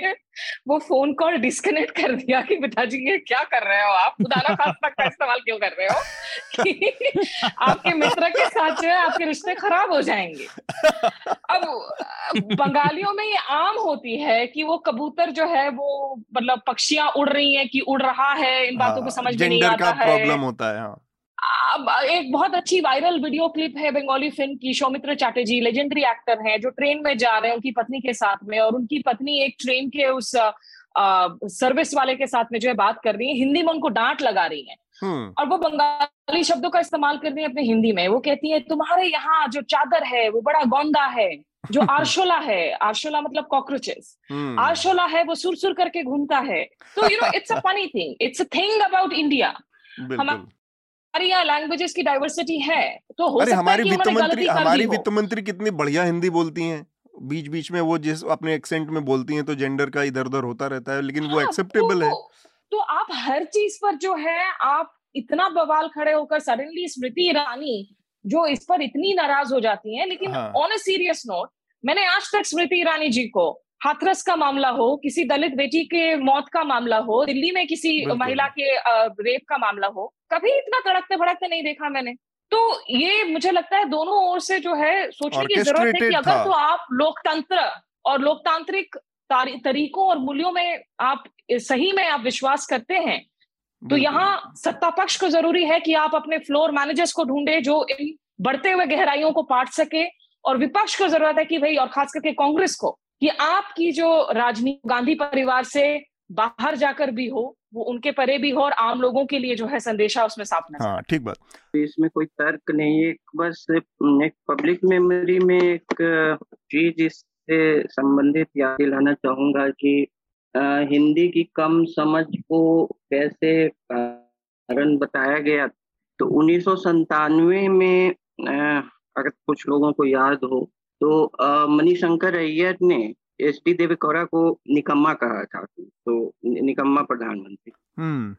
वो फोन कॉल डिस्कनेक्ट कर दिया कि पिताजी ये क्या कर रहे हो आप, खुदा ना खास्ता का इस्तेमाल क्यों कर रहे हो कि आपके मित्र के साथ जो है आपके रिश्ते खराब हो जाएंगे। अब बंगालियों में ये आम होती है कि वो कबूतर जो है वो मतलब पक्षियां उड़ रही है कि उड़ रहा है, इन बातों को समझ में नहीं आता है, प्रॉब्लम होता है। अब एक बहुत अच्छी वायरल वीडियो क्लिप है बंगाली फिल्म की, सौमित्र चटर्जी लेजेंडरी एक्टर हैं, जो ट्रेन में जा रहे हैं उनकी पत्नी के साथ में, और उनकी पत्नी एक ट्रेन के उस आ, सर्विस वाले के साथ में जो है बात कर रही है, हिंदी में उनको डांट लगा रही है। हुँ. और वो बंगाली शब्दों का इस्तेमाल कर रही है अपने हिंदी में। वो कहती है तुम्हारे यहाँ जो चादर है वो बड़ा गौंदा है, जो आरशोला है, आरशोला मतलब कॉकरोचेस, आरशोला है वो सुर सुर करके घूमता है। तो you know it's a funny thing, it's a thing about India. हम लैंग्वेजेस की डाइवर्सिटी है तो हो सकता है। हमारी वित्त मंत्री हमारी वित्त मंत्री कितनी बढ़िया हिंदी बोलती हैं, बीच बीच में वो जिस अपने एक्सेंट में बोलती हैं, तो जेंडर का इधर उधर होता रहता है, लेकिन हाँ, वो एक्सेप्टेबल है। तो आप हर चीज पर जो है आप इतना बवाल खड़े होकर सडनली स्मृति ईरानी जो इस पर इतनी नाराज हो जाती है, लेकिन ऑन अ सीरियस नोट मैंने आज तक स्मृति ईरानी जी को हाथरस का मामला हो, किसी दलित बेटी के मौत का मामला हो, दिल्ली में किसी महिला के रेप का मामला हो, कभी इतना तड़कते भड़कते नहीं देखा मैंने। तो ये मुझे लगता है दोनों ओर से जो है सोचने की जरूरत है कि अगर तो आप लोकतंत्र और लोकतांत्रिक तरीकों और मूल्यों में आप सही में आप विश्वास करते हैं, तो यहाँ सत्ता पक्ष को जरूरी है कि आप अपने फ्लोर मैनेजर्स को ढूंढे जो इन बढ़ते हुए गहराइयों को पाट सके, और विपक्ष को जरूरत है कि भाई, और खास करके कांग्रेस को, कि आपकी जो राजनीति गांधी परिवार से बाहर जाकर भी हो, वो उनके परे भी हो और आम लोगों के लिए जो है संदेशा उसमें साफ नजर। हाँ, ठीक बात। इसमें कोई तर्क नहीं है, बस एक पब्लिक मेमोरी में एक चीज इससे संबंधित याद दिलाना चाहूंगा कि हिंदी की कम समझ को कैसे कारण बताया गया। तो उन्नीस सौ संतानवे में अगर कुछ लोगों को याद हो तो मणिशंकर अय्यर ने एस डी देवेगौड़ा को निकम्मा कहा था, तो निकम्मा प्रधानमंत्री।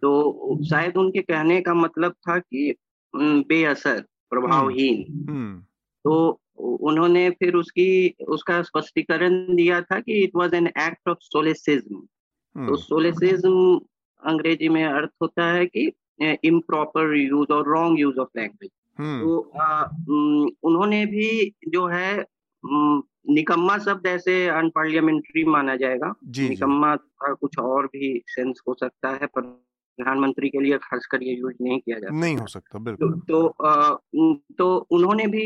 तो शायद उनके कहने का मतलब था कि बेअसर, प्रभावहीन। तो उन्होंने फिर उसकी उसका स्पष्टीकरण दिया था कि it was an act of solecism. तो सोलेसिज्म अंग्रेजी में अर्थ होता है कि इम्प्रॉपर यूज और रॉन्ग यूज ऑफ लैंग्वेज। तो उन्होंने भी जो है निकम्मा शब्द ऐसे अनपार्लियामेंट्री माना जाएगा, निकम्मा का कुछ और भी सेंस हो सकता है, पर प्रधानमंत्री के लिए खासकर ये यूज नहीं किया जाता, नहीं हो सकता बिल्कुल। तो तो, तो उन्होंने भी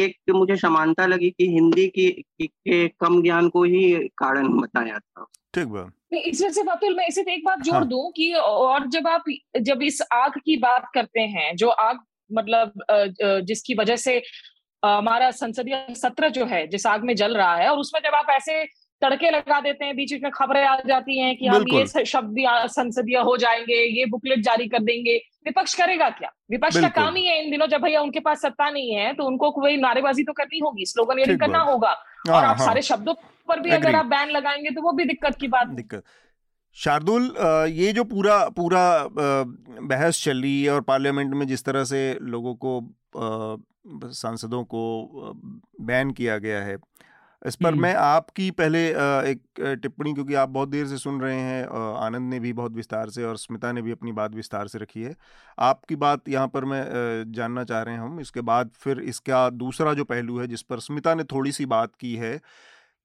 एक मुझे समानता लगी कि हिंदी की के कम ज्ञान को ही कारण बताया था। ठीक बात। इसमें सिर्फ अतुल मैं इसे एक बात जोड़ हाँ। दूं कि और जब आप जब इस आग की बात करते हैं, जो आग मतलब जिसकी वजह से हमारा संसदीय सत्र जो है जिस आग में जल रहा है, और उसमें जब आप ऐसे तड़के लगा देते हैं, बीच बीच में खबरें आ जाती हैं कि हम ये शब्द भी संसदीय हो जाएंगे, ये बुकलेट जारी कर देंगे, विपक्ष करेगा क्या? विपक्ष का काम ही है इन दिनों, जब भैया उनके पास सत्ता नहीं है तो उनको कोई नारेबाजी तो करनी होगी, स्लोगन ये करना होगा। और आप सारे शब्दों पर भी अगर आप बैन लगाएंगे तो वो भी दिक्कत की बात। दिक्कत शार्दुल, ये जो पूरा पूरा बहस चली और पार्लियामेंट में जिस तरह से लोगों को, सांसदों को बैन किया गया है, इस पर मैं आपकी पहले एक टिप्पणी, क्योंकि आप बहुत देर से सुन रहे हैं, आनंद ने भी बहुत विस्तार से और स्मिता ने भी अपनी बात विस्तार से रखी है, आपकी बात यहाँ पर मैं जानना चाह रहे हैं हम। इसके बाद फिर इसका दूसरा जो पहलू है जिस पर स्मिता ने थोड़ी सी बात की है,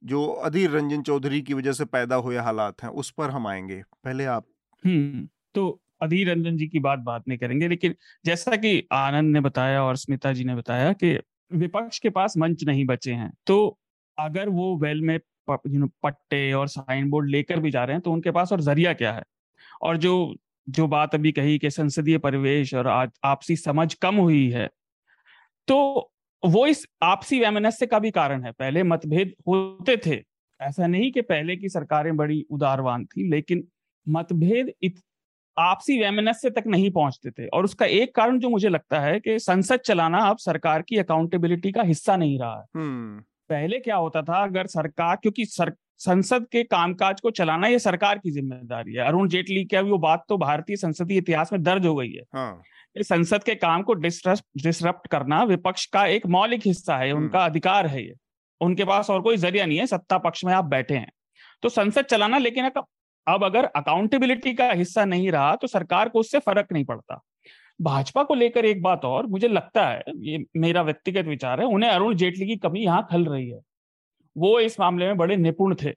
जो अधीर रंजन चौधरी की वजह से पैदा हुए हालात हैं, उस पर हम आएंगे। पहले आप। हम्म तो अधीर रंजन जी की बात बात नहीं करेंगे, लेकिन जैसा कि आनंद ने बताया और स्मिता जी ने बताया कि विपक्ष के पास मंच नहीं बचे हैं, तो अगर वो वेल में यू नो पट्टे और साइन बोर्ड लेकर भी जा रहे हैं तो उनके पास और जरिया क्या है। और जो जो बात अभी कही कि संसदीय परिवेश और आपसी समझ कम हुई है, तो वो इस आपसी वैमनस्य का भी कारण है। पहले मतभेद होते थे, ऐसा नहीं कि पहले की सरकारें बड़ी उदारवान थी, लेकिन मतभेद आपसी वैमनस्य तक नहीं पहुंचते थे। और उसका एक कारण जो मुझे लगता है कि संसद चलाना अब सरकार की अकाउंटेबिलिटी का हिस्सा नहीं रहा है। hmm. पहले क्या होता था, अगर सरकार, क्योंकि सर, संसद के कामकाज को चलाना ये सरकार की जिम्मेदारी है। अरुण जेटली की वो बात तो भारतीय संसदीय इतिहास में दर्ज हो गई है। हाँ। संसद के काम को डिसरप्ट करना विपक्ष का एक मौलिक हिस्सा है, उनका अधिकार है ये, उनके पास और कोई जरिया नहीं है। सत्ता पक्ष में आप बैठे हैं तो संसद चलाना, लेकिन अब अगर अकाउंटेबिलिटी का हिस्सा नहीं रहा तो सरकार को उससे फर्क नहीं पड़ता। भाजपा को लेकर एक बात और मुझे लगता है, ये मेरा व्यक्तिगत विचार है, उन्हें अरुण जेटली की कमी यहाँ खल रही है। वो इस मामले में बड़े निपुण थे।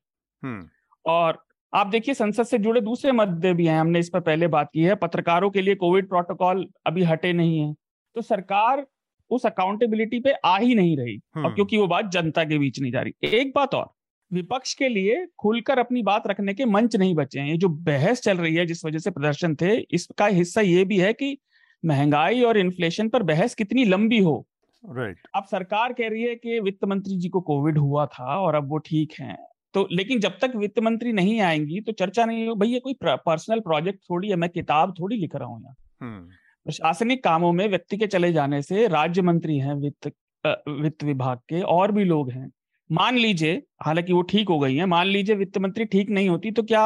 और आप देखिए संसद से जुड़े दूसरे मुद्दे भी हैं, हमने इस पर पहले बात की है, पत्रकारों के लिए कोविड प्रोटोकॉल अभी हटे नहीं है, तो सरकार उस अकाउंटेबिलिटी पे आ ही नहीं रही, और क्योंकि वो बात जनता के बीच नहीं जा रही। एक बात और, विपक्ष के लिए खुलकर अपनी बात रखने के मंच नहीं बचे हैं। ये जो बहस चल रही है जिस वजह से प्रदर्शन थे, इसका हिस्सा ये भी है कि महंगाई और इन्फ्लेशन पर बहस कितनी लंबी हो। Right. अब सरकार कह रही है कि वित्त मंत्री जी को कोविड हुआ था और अब वो ठीक हैं, तो लेकिन जब तक वित्त मंत्री नहीं आएंगी तो चर्चा नहीं हो। भाई ये कोई पर्सनल प्रोजेक्ट थोड़ी है, मैं किताब थोड़ी लिख रहा हूँ यहाँ। hmm. प्रशासनिक कामों में व्यक्ति के चले जाने से, राज्य मंत्री हैं वित्त वित्त विभाग के, और भी लोग हैं। मान लीजिए, हालांकि वो ठीक हो गई है, मान लीजिए वित्त मंत्री ठीक नहीं होती तो क्या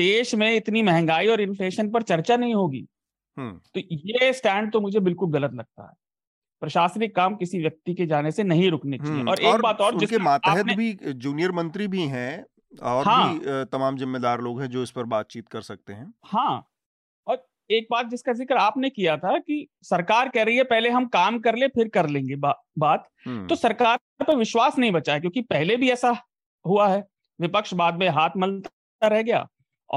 देश में इतनी महंगाई और इन्फ्लेशन पर चर्चा नहीं होगी? hmm. तो ये स्टैंड तो मुझे बिल्कुल गलत लगता है। प्रशासनिक काम किसी व्यक्ति के जाने से नहीं रुकने चाहिए। और एक और बात और, जिसके मातहत भी जूनियर मंत्री भी हैं और हाँ, भी तमाम जिम्मेदार लोग हैं जो इस पर बातचीत कर सकते हैं। हाँ, और एक बात जिसका जिक्र आपने किया था कि सरकार कह रही है पहले हम काम कर ले फिर कर लेंगे बा, बात तो सरकार पर विश्वास नहीं बचा है, क्योंकि पहले भी ऐसा हुआ है, विपक्ष बाद में हाथ मलता रह गया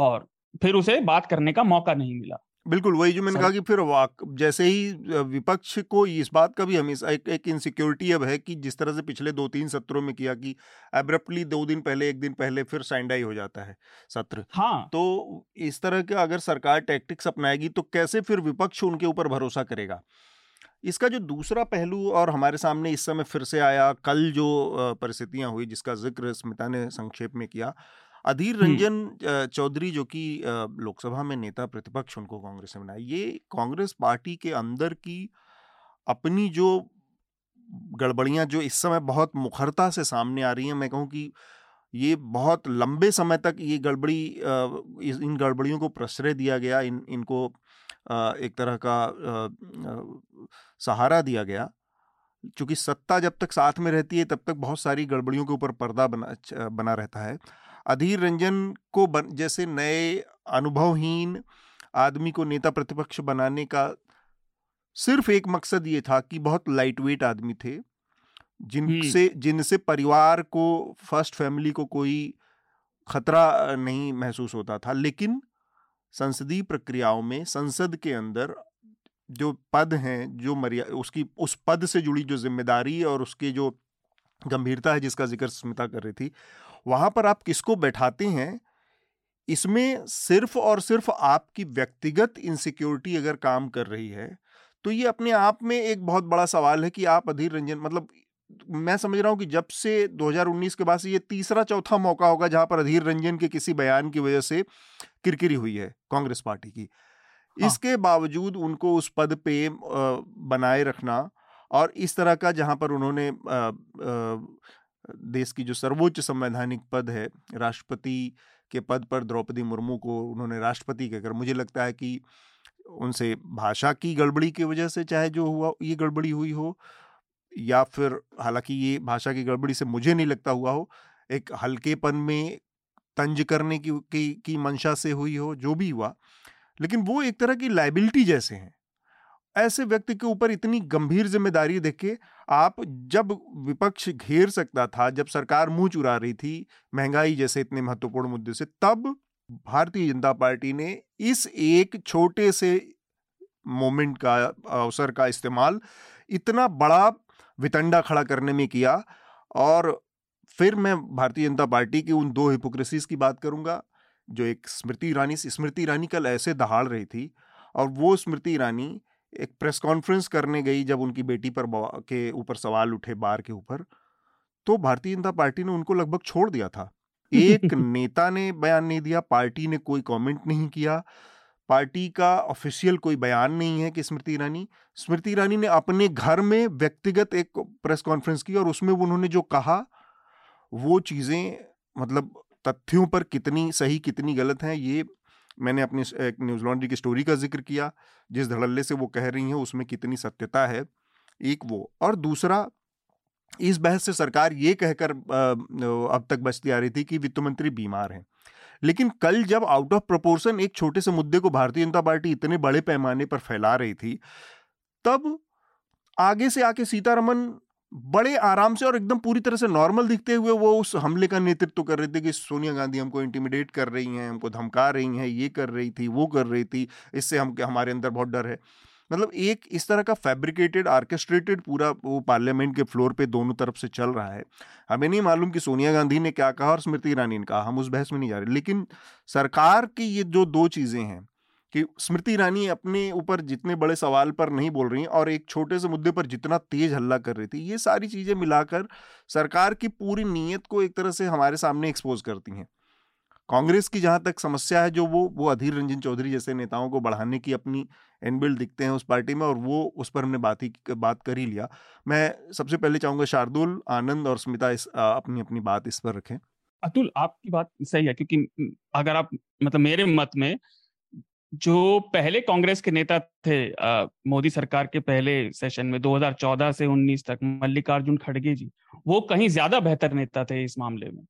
और फिर उसे बात करने का मौका नहीं मिला। बिल्कुल वही जो मैंने कहा कि फिर वाक जैसे ही विपक्ष को इस बात का भी हमेशा एक, एक इनसिक्योरिटी अब है कि जिस तरह से पिछले दो तीन सत्रों में किया कि एब्रप्टली दो दिन पहले एक दिन पहले फिर साइंडाई हो जाता है सत्र। हाँ। तो इस तरह का अगर सरकार टैक्टिक्स अपनाएगी तो कैसे फिर विपक्ष उनके ऊपर भरोसा करेगा? इसका जो दूसरा पहलू और हमारे सामने इस समय फिर से आया, कल जो परिस्थितियाँ हुई जिसका जिक्र स्मिता ने संक्षेप में किया, अधीर रंजन चौधरी जो कि लोकसभा में नेता प्रतिपक्ष, उनको कांग्रेस में बनाया, ये कांग्रेस पार्टी के अंदर की अपनी जो गड़बड़ियां जो इस समय बहुत मुखरता से सामने आ रही हैं, मैं कहूँ कि ये बहुत लंबे समय तक ये गड़बड़ी, इन गड़बड़ियों को प्रश्रय दिया गया, इन इनको एक तरह का सहारा दिया गया, क्योंकि सत्ता जब तक साथ में रहती है तब तक बहुत सारी गड़बड़ियों के ऊपर पर्दा बना बना रहता है। अधीर रंजन को बन, जैसे नए अनुभवहीन आदमी को नेता प्रतिपक्ष बनाने का सिर्फ एक मकसद ये था कि बहुत लाइटवेट आदमी थे, जिनसे जिनसे परिवार को, फर्स्ट फैमिली को कोई खतरा नहीं महसूस होता था। लेकिन संसदीय प्रक्रियाओं में, संसद के अंदर जो पद हैं, जो मर्यादा, उसकी उस पद से जुड़ी जो जिम्मेदारी और उसके जो गंभीरता है जिसका जिक्र स्मिता कर रही थी, वहाँ पर आप किसको बैठाते हैं, इसमें सिर्फ और सिर्फ आपकी व्यक्तिगत इनसिक्योरिटी अगर काम कर रही है तो ये अपने आप में एक बहुत बड़ा सवाल है कि आप अधीर रंजन, मतलब मैं समझ रहा हूँ कि जब से दो हज़ार उन्नीस के बाद से ये तीसरा चौथा मौका होगा जहाँ पर अधीर रंजन के किसी बयान की वजह से किरकिरी हुई है कांग्रेस पार्टी की। हाँ। इसके बावजूद उनको उस पद पे बनाए रखना और इस तरह का, जहाँ पर उन्होंने आ, आ, देश की जो सर्वोच्च संवैधानिक पद है, राष्ट्रपति के पद पर द्रौपदी मुर्मू को उन्होंने राष्ट्रपति कहकर, मुझे लगता है कि उनसे भाषा की गड़बड़ी की वजह से चाहे जो हुआ ये गड़बड़ी हुई हो, या फिर हालांकि ये भाषा की गड़बड़ी से मुझे नहीं लगता हुआ हो, एक हल्केपन में तंज करने की की, की मंशा से हुई हो, जो भी हुआ, लेकिन वो एक तरह की लायबिलिटी जैसे हैं। ऐसे व्यक्ति के ऊपर इतनी गंभीर जिम्मेदारी देके आप, जब विपक्ष घेर सकता था, जब सरकार मुंह चुरा रही थी महंगाई जैसे इतने महत्वपूर्ण मुद्दे से, तब भारतीय जनता पार्टी ने इस एक छोटे से मोमेंट का, अवसर का इस्तेमाल इतना बड़ा वितंडा खड़ा करने में किया और फिर मैं भारतीय जनता पार्टी की उन दो हिपोक्रेसीज की बात करूंगा जो एक स्मृति ईरानी स्मृति ईरानी कल ऐसे दहाड़ रही थी, और वो स्मृति ईरानी एक प्रेस कॉन्फ्रेंस करने गई जब उनकी बेटी पर के ऊपर सवाल उठे बार के ऊपर, तो भारतीय जनता पार्टी ने उनको लगभग छोड़ दिया था। एक नेता ने बयान नहीं दिया, पार्टी ने कोई कमेंट नहीं किया, पार्टी का ऑफिशियल कोई बयान नहीं है कि स्मृति ईरानी स्मृति ईरानी ने अपने घर में व्यक्तिगत एक प्रेस कॉन्फ्रेंस की और उसमें उन्होंने जो कहा वो चीज़ें मतलब तथ्यों पर कितनी सही कितनी गलत हैं, ये मैंने अपनी एक न्यूज़ लॉन्ड्री की स्टोरी का जिक्र किया जिस धड़ल्ले से वो कह रही हैं उसमें कितनी सत्यता है, एक वो। और दूसरा, इस बहस से सरकार ये कहकर अब तक बचती आ रही थी कि वित्त मंत्री बीमार हैं, लेकिन कल जब आउट ऑफ प्रोपोर्शन एक छोटे से मुद्दे को भारतीय जनता पार्टी इतने बड़े पैमाने पर फैला रही थी, तब आगे से आके सीतारमन बड़े आराम से और एकदम पूरी तरह से नॉर्मल दिखते हुए वो उस हमले का नेतृत्व कर रहे थे कि सोनिया गांधी हमको इंटिमिडेट कर रही हैं, हमको धमका रही हैं, ये कर रही थी वो कर रही थी, इससे हम हमारे अंदर बहुत डर है। मतलब एक इस तरह का फैब्रिकेटेड आर्केस्ट्रेटेड पूरा वो पार्लियामेंट के फ्लोर पे दोनों तरफ से चल रहा है। हमें नहीं मालूम कि सोनिया गांधी ने क्या कहा और स्मृति ईरानी ने कहा, हम उस बहस में नहीं जा रहे, लेकिन सरकार की ये जो दो चीज़ें हैं कि स्मृति ईरानी अपने ऊपर जितने बड़े सवाल पर नहीं बोल रही हैं और एक छोटे से मुद्दे पर जितना तेज हल्ला कर रही थी, ये सारी चीज़ें मिलाकर सरकार की पूरी नीयत को एक तरह से हमारे सामने एक्सपोज करती हैं। कांग्रेस की जहाँ तक समस्या है, जो वो वो अधीर रंजन चौधरी जैसे नेताओं को बढ़ाने की अपनी एनबिल्ड दिखते हैं उस पार्टी में, और वो उस पर हमने बात ही बात कर ही लिया। मैं सबसे पहले चाहूँगा शारदूल, आनंद और स्मिता इस अपनी अपनी बात इस पर रखें। अतुल, आपकी बात सही है, क्योंकि अगर आप मतलब मेरे मत में जो पहले कांग्रेस के नेता थे मोदी सरकार के पहले सेशन में दो हज़ार चौदह से उन्नीस तक, मल्लिकार्जुन खड़गे जी, वो कहीं ज्यादा बेहतर नेता थे इस मामले में।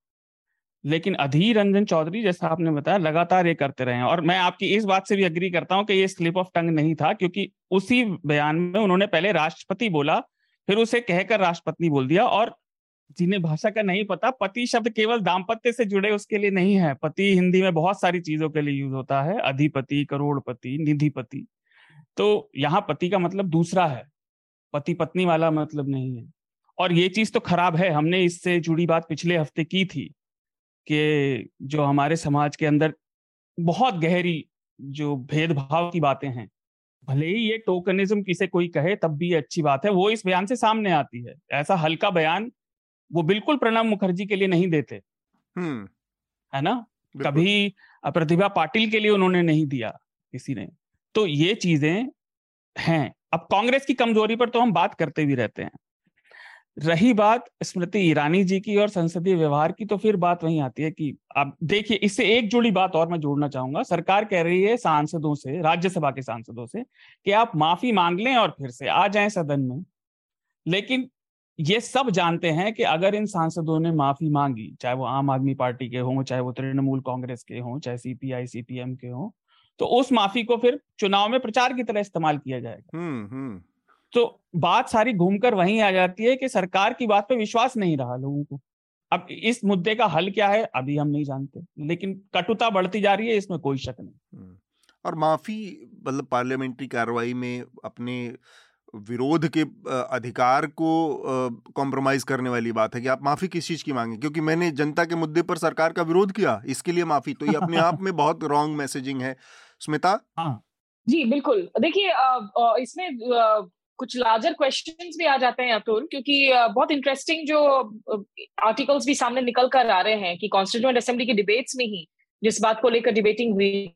लेकिन अधीर रंजन चौधरी, जैसा आपने बताया, लगातार ये करते रहे हैं। और मैं आपकी इस बात से भी एग्री करता हूं कि ये स्लिप ऑफ टंग नहीं था, क्योंकि उसी बयान में उन्होंने पहले राष्ट्रपति बोला, फिर उसे कहकर राष्ट्रपति बोल दिया। और जिन्हें भाषा का नहीं पता, पति शब्द केवल दाम्पत्य से जुड़े उसके लिए नहीं है। पति हिंदी में बहुत सारी चीजों के लिए यूज होता है, अधिपति, करोड़पति, निधिपति, तो यहाँ पति का मतलब दूसरा है, पति पत्नी वाला मतलब नहीं है। और ये चीज तो खराब है। हमने इससे जुड़ी बात पिछले हफ्ते की थी कि जो हमारे समाज के अंदर बहुत गहरी जो भेदभाव की बातें हैं, भले ही ये टोकनिज्म किसे कोई कहे तब भी अच्छी बात है, वो इस बयान से सामने आती है। ऐसा हल्का बयान वो बिल्कुल प्रणब मुखर्जी के लिए नहीं देते, है ना, कभी प्रतिभा पाटिल के लिए उन्होंने नहीं दिया किसी ने। तो ये चीजें हैं। अब कांग्रेस की कमजोरी पर तो हम बात करते भी रहते हैं। रही बात स्मृति ईरानी जी की और संसदीय व्यवहार की, तो फिर बात वहीं आती है कि अब देखिए, इससे एक जुड़ी बात और मैं जोड़ना चाहूंगा। सरकार कह रही है सांसदों से, राज्यसभा के सांसदों से, कि आप माफी मांग लें और फिर से आ जाएं सदन में। लेकिन ये सब जानते हैं कि अगर इन सांसदों ने माफी मांगी, चाहे वो आम आदमी पार्टी के हों, चाहे वो तृणमूल कांग्रेस के हों, चाहे सीपीआई सीपीएम के हों, तो उस माफी को फिर चुनाव में प्रचार की तरह इस्तेमाल किया जाएगा। हम्म हम्म तो बात सारी घूमकर वहीं आ जाती है कि सरकार की बात पे विश्वास नहीं रहा लोगों को। अब इस मुद्दे का हल क्या है अभी हम नहीं जानते, लेकिन कटुता बढ़ती जा रही है, इसमें कोई शक नहीं। और माफी मतलब पार्लियामेंट्री कार्रवाई में अपने विरोध के अधिकार को कॉम्प्रोमाइज करने वाली बात है कि आप माफी किस चीज की मांगे, क्योंकि मैंने जनता के मुद्दे पर सरकार का विरोध किया इसके लिए माफी, तो ये अपने आप में बहुत रॉन्ग मैसेजिंग है। स्मिता? हाँ जी, बिल्कुल। देखिए, इसमें कुछ लार्जर क्वेश्चंस भी आ जाते हैं अतुल, क्योंकि बहुत इंटरेस्टिंग जो आर्टिकल्स भी सामने निकल कर आ रहे हैं कि कॉन्स्टिट्यूएंट असेंबली की डिबेट्स में ही जिस बात को लेकर डिबेटिंग हुई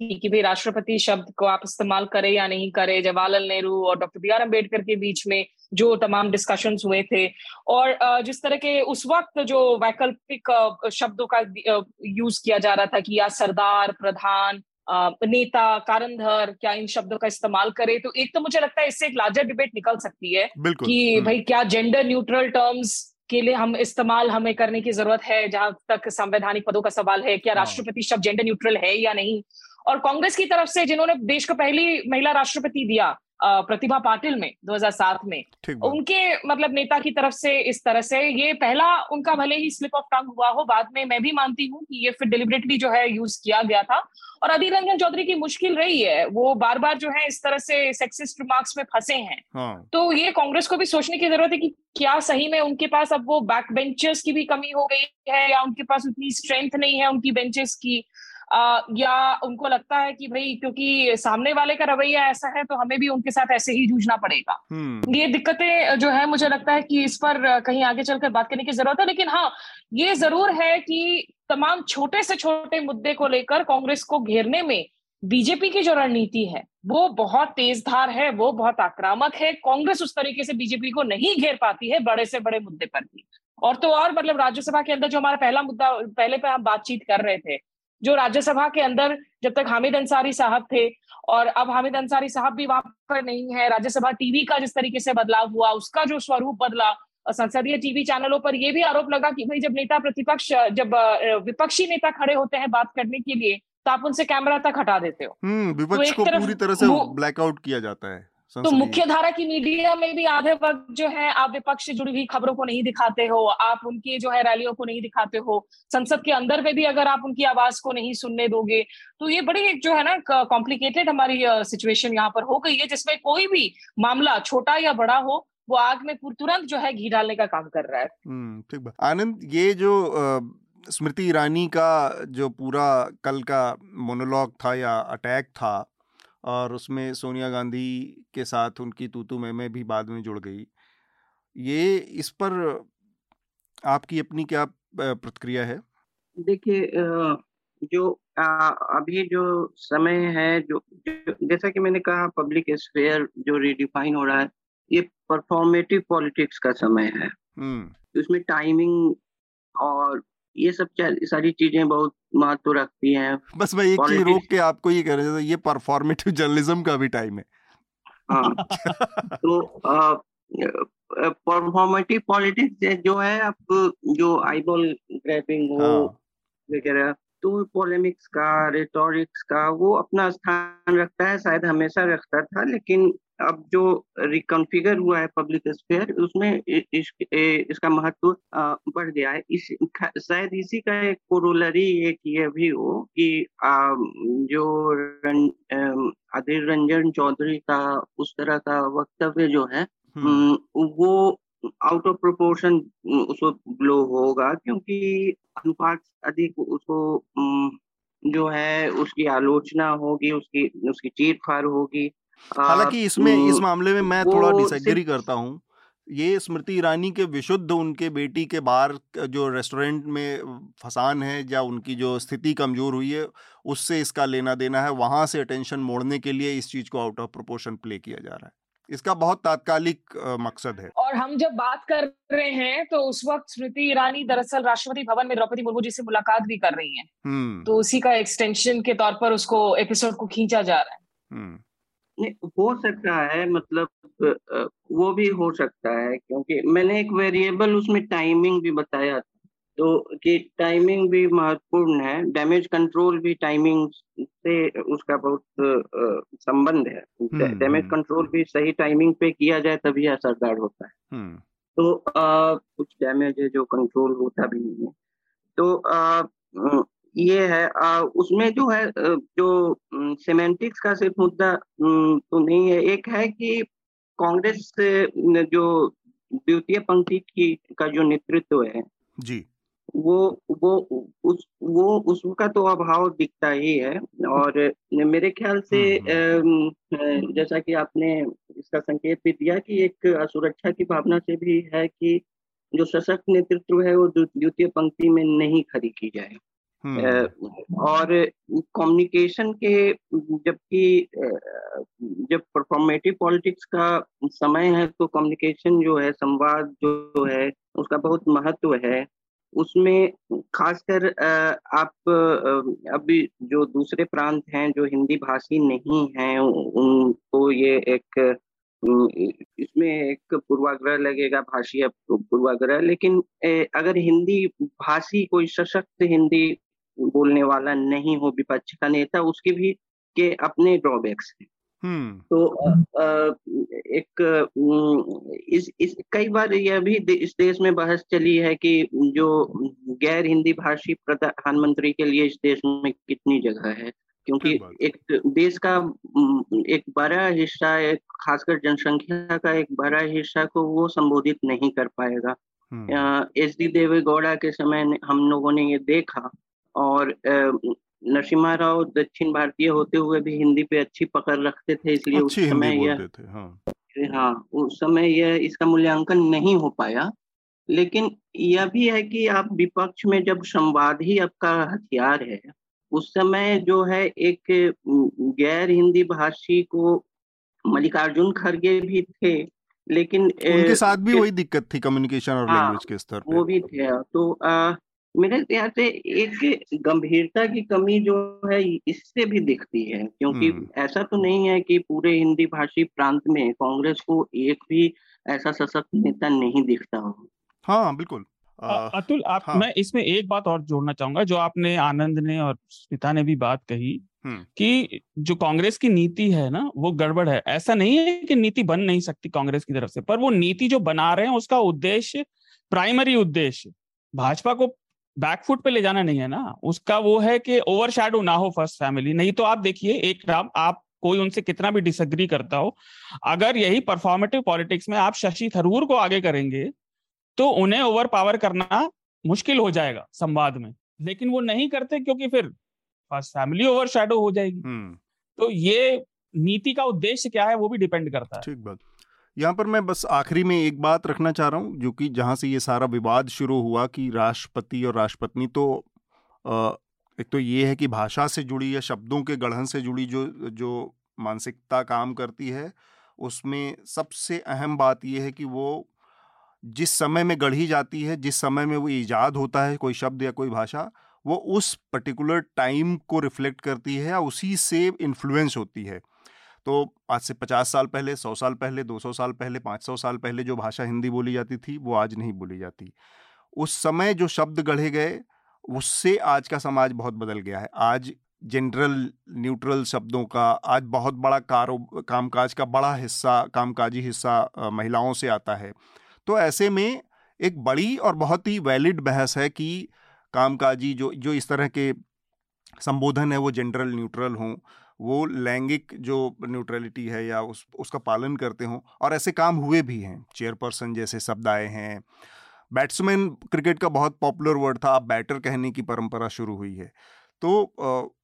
थी कि भाई राष्ट्रपति शब्द को आप इस्तेमाल करें या नहीं करें, जवाहरलाल नेहरू और डॉक्टर बी आर अम्बेडकर के बीच में जो तमाम डिस्कशंस हुए थे, और जिस तरह के उस वक्त जो वैकल्पिक शब्दों का यूज किया जा रहा था कि या सरदार, प्रधान, नेता, कारंधर, क्या इन शब्दों का इस्तेमाल करे। तो एक तो मुझे लगता है इससे एक लार्जर डिबेट निकल सकती है कि भाई क्या जेंडर न्यूट्रल टर्म्स के लिए हम इस्तेमाल हमें करने की जरूरत है, जहां तक संवैधानिक पदों का सवाल है, क्या राष्ट्रपति शब्द जेंडर न्यूट्रल है या नहीं। और कांग्रेस की तरफ से जिन्होंने देश को पहली महिला राष्ट्रपति दिया, प्रतिभा पाटिल में दो हज़ार सात में उनके मतलब नेता की तरफ से इस तरह से, ये पहला उनका भले ही स्लिप ऑफ टंग हुआ हो, बाद में मैं भी मानती हूँ कि ये फिर डिलिबरेटली जो है यूज किया गया था। और अधीर रंजन चौधरी की मुश्किल रही है, वो बार बार जो है इस तरह से सेक्सिस्ट रिमार्क्स में फंसे हैं। हाँ। तो ये कांग्रेस को भी सोचने की जरूरत है कि क्या सही में उनके पास अब वो बैक बेंचर्स की भी कमी हो गई है, या उनके पास उतनी स्ट्रेंथ नहीं है उनकी बेंचेस की, आ, या उनको लगता है कि भाई क्योंकि सामने वाले का रवैया ऐसा है तो हमें भी उनके साथ ऐसे ही जूझना पड़ेगा। ये दिक्कतें जो है मुझे लगता है कि इस पर कहीं आगे चलकर बात करने की जरूरत है। लेकिन हाँ, ये जरूर है कि तमाम छोटे से छोटे मुद्दे को लेकर कांग्रेस को घेरने में बीजेपी की जो रणनीति है वो बहुत तेजधार है, वो बहुत आक्रामक है। कांग्रेस उस तरीके से बीजेपी को नहीं घेर पाती है बड़े से बड़े मुद्दे पर भी। और तो और मतलब राज्यसभा के अंदर जो हमारा पहला मुद्दा पहले पे हम बातचीत कर रहे थे, जो राज्यसभा के अंदर जब तक हामिद अंसारी साहब थे और अब हामिद अंसारी साहब भी वहां पर नहीं है, राज्यसभा टीवी का जिस तरीके से बदलाव हुआ, उसका जो स्वरूप बदला, संसदीय टीवी चैनलों पर यह भी आरोप लगा कि भाई जब नेता प्रतिपक्ष जब विपक्षी नेता खड़े होते हैं बात करने के लिए तो आप उनसे कैमरा तक हटा देते हो। विपक्ष को पूरी तरह से ब्लैकआउट किया जाता है। तो मुख्य धारा की मीडिया में भी आधे वक्त जो है आप विपक्ष से जुड़ी हुई खबरों को नहीं दिखाते हो, आप उनकी जो है रैलियों को नहीं दिखाते हो, संसद के अंदर में भी अगर आप उनकी आवाज को नहीं सुनने दोगे तो ये बड़ी एक जो है ना कॉम्प्लिकेटेड हमारी सिचुएशन यहाँ पर हो गई है, जिसमें कोई भी मामला छोटा या बड़ा हो वो आग में तुरंत जो है घी डालने का काम कर रहा है। ठीक बात आनंद, ये जो स्मृति ईरानी का जो पूरा कल का मोनोलॉग था या अटैक था, और उसमें सोनिया गांधी के साथ उनकी तूतू मैमे भी बाद में जुड़ गई, ये इस पर आपकी अपनी क्या प्रतिक्रिया है? देखिए, जो अभी जो समय है, जो, जो जैसा कि मैंने कहा पब्लिक स्फेयर जो रिडिफाइन हो रहा है, ये परफॉर्मेटिव पॉलिटिक्स का समय है। उसमें टाइमिंग और ये सब सारी चीजें बहुत महत्व रखती हैं। बस मैं एक चीज रोक के आपको ये कह रहा था, ये परफॉर्मेटिव जर्नलिज्म का भी टाइम है। हाँ। तो परफॉर्मेटिव पॉलिटिक्स जो है, आप जो आईबॉल ग्रैबिंग हो वगैरह, तो पॉलेमिक्स का, रेटोरिक्स का, वो अपना स्थान रखता है, शायद हमेशा रखता था। लेकिन अब जो रिकॉन्फिगर हुआ है पब्लिक स्फीयर, उसमें इस, इसका महत्व बढ़ गया है। इस शायद इसी का एक कोरोलरी एक ये भी हो कि आ, जो रं, अधीर रंजन चौधरी का उस तरह का वक्तव्य जो है वो आउट ऑफ प्रोपोर्शन उसको ब्लो होगा, क्योंकि अनुपात अधिक उसको जो है उसकी आलोचना होगी, उसकी उसकी चीरफाड़ होगी। हालांकि इसमें इस मामले में मैं थोड़ा डिसएग्री करता हूँ। ये स्मृति ईरानी के विशुद्ध उनके बेटी के बाहर जो रेस्टोरेंट में फसान है या उनकी जो स्थिति कमजोर हुई है उससे इसका लेना देना है, वहाँ से अटेंशन मोड़ने के लिए इस चीज को आउट ऑफ प्रोपोर्शन प्ले किया जा रहा है। इसका बहुत तात्कालिक मकसद है। और हम जब बात कर रहे हैं तो उस वक्त स्मृति ईरानी दरअसल राष्ट्रपति भवन में द्रौपदी मुर्मू जी से मुलाकात भी कर रही है, तो उसी का एक्सटेंशन के तौर पर उसको एपिसोड को खींचा जा रहा है। हो सकता है, मतलब वो भी हो सकता है, क्योंकि मैंने एक वेरिएबल उसमें टाइमिंग भी बताया था, तो कि टाइमिंग भी महत्वपूर्ण है। डैमेज कंट्रोल भी टाइमिंग से उसका बहुत संबंध है। डैमेज कंट्रोल भी सही टाइमिंग पे किया जाए तभी असरदार होता है। तो आ, कुछ डैमेज है जो कंट्रोल होता भी नहीं है। तो आ, ये है आ, उसमें जो है जो सेमेंटिक्स का सिर्फ मुद्दा तो नहीं है। एक है कि कांग्रेस जो द्वितीय पंक्ति की का जो नेतृत्व है जी, वो वो उस वो उसका तो अभाव दिखता ही है। और मेरे ख्याल से जैसा कि आपने इसका संकेत भी दिया कि एक असुरक्षा की भावना से भी है कि जो सशक्त नेतृत्व है वो द्वितीय पंक्ति में नहीं खड़ी की जाए। और कम्युनिकेशन के, जबकि जब परफॉर्मेटिव पॉलिटिक्स का समय है तो कम्युनिकेशन जो है, संवाद जो है, उसका बहुत महत्व है। उसमें खासकर आप अभी जो दूसरे प्रांत हैं जो हिंदी भाषी नहीं हैं उनको ये एक इसमें एक पूर्वाग्रह लगेगा, भाषीय पूर्वाग्रह। लेकिन अगर हिंदी भाषी कोई सशक्त हिंदी बोलने वाला नहीं हो विपक्ष का नेता, उसके भी के अपने ड्रॉबैक्स हैं। तो आ, आ, एक इस, इस कई बार यह भी दे, इस देश में बहस चली है कि जो गैर हिंदी भाषी प्रधानमंत्री के लिए इस देश में कितनी जगह है, क्योंकि एक देश का एक बड़ा हिस्सा, एक खासकर जनसंख्या का एक बड़ा हिस्सा को वो संबोधित नहीं कर पाएगा। एस डी देवेगौड़ा के समय हम लोगों ने ये देखा, और आ, नरसिम्हा राव दक्षिण भारतीय होते हुए भी हिंदी पे अच्छी पकड़ रखते थे, इसलिए उस समय यह हाँ।, हाँ उस समय यह इसका मूल्यांकन नहीं हो पाया। लेकिन यह भी है कि आप विपक्ष में जब संवाद ही आपका हथियार है, उस समय जो है एक गैर हिंदी भाषी को, मल्लिकार्जुन खड़गे भी थे, लेकिन उनके साथ भी वही दिक्कत थी कम्युनिकेशन और लैंग्वेज के स्तर पे, वो भी थे। तो आ, मेरे ख्याल से एक गंभीरता की कमी जो है इससे भी दिखती है, क्योंकि ऐसा तो नहीं है कि पूरे हिंदी भाषी प्रांत में कांग्रेस को एक भी ऐसा सशक्त नेता नहीं दिखता हो। हाँ बिल्कुल। अतुल, आप हाँ। मैं इसमें एक बात और जोड़ना चाहूंगा, जो आपने, आनंद ने और स्मिता ने भी बात कही कि जो कांग्रेस की नीति है ना वो गड़बड़ है। ऐसा नहीं है कि नीति बन नहीं सकती कांग्रेस की तरफ से, पर वो नीति जो बना रहे हैं उसका उद्देश्य, प्राइमरी उद्देश्य भाजपा को बैकफुट पे ले जाना नहीं है ना, उसका वो है कि ओवरशैडो ना हो फर्स्ट फैमिली। नहीं तो आप देखिए, एक नाम, आप कोई उनसे कितना भी डिसएग्री करता हो, अगर यही परफॉर्मेटिव पॉलिटिक्स में आप शशि थरूर को आगे करेंगे तो उन्हें ओवर पावर करना मुश्किल हो जाएगा संवाद में, लेकिन वो नहीं करते क्योंकि फिर फर्स्ट फैमिली ओवरशैडो हो जाएगी। तो ये नीति का उद्देश्य क्या है वो भी डिपेंड करता है। ठीक बात। यहाँ पर मैं बस आखिरी में एक बात रखना चाह रहा हूँ, जो कि जहाँ से ये सारा विवाद शुरू हुआ कि राष्ट्रपति और राष्ट्रपत्नी, तो आ, एक तो ये है कि भाषा से जुड़ी या शब्दों के गढ़न से जुड़ी जो जो मानसिकता काम करती है, उसमें सबसे अहम बात ये है कि वो जिस समय में गढ़ी जाती है, जिस समय में वो ईजाद होता है कोई शब्द या कोई भाषा, वो उस पर्टिकुलर टाइम को रिफ्लेक्ट करती है या उसी से इन्फ्लुएंस होती है। तो आज से पचास साल पहले, सौ साल पहले, दो सौ साल पहले, पाँच सौ साल पहले जो भाषा हिंदी बोली जाती थी वो आज नहीं बोली जाती। उस समय जो शब्द गढ़े गए उससे आज का समाज बहुत बदल गया है। आज जनरल न्यूट्रल शब्दों का, आज बहुत बड़ा कारो कामकाज का बड़ा हिस्सा, कामकाजी हिस्सा महिलाओं से आता है। तो ऐसे में एक बड़ी और बहुत ही वैलिड बहस है कि कामकाजी जो जो इस तरह के संबोधन है वो जनरल न्यूट्रल हों, वो लैंगिक जो न्यूट्रलिटी है या उस उसका पालन करते हों। और ऐसे काम हुए भी हैं, चेयरपर्सन जैसे शब्द आए हैं, बैट्समैन क्रिकेट का बहुत पॉपुलर वर्ड था, अब बैटर कहने की परंपरा शुरू हुई है। तो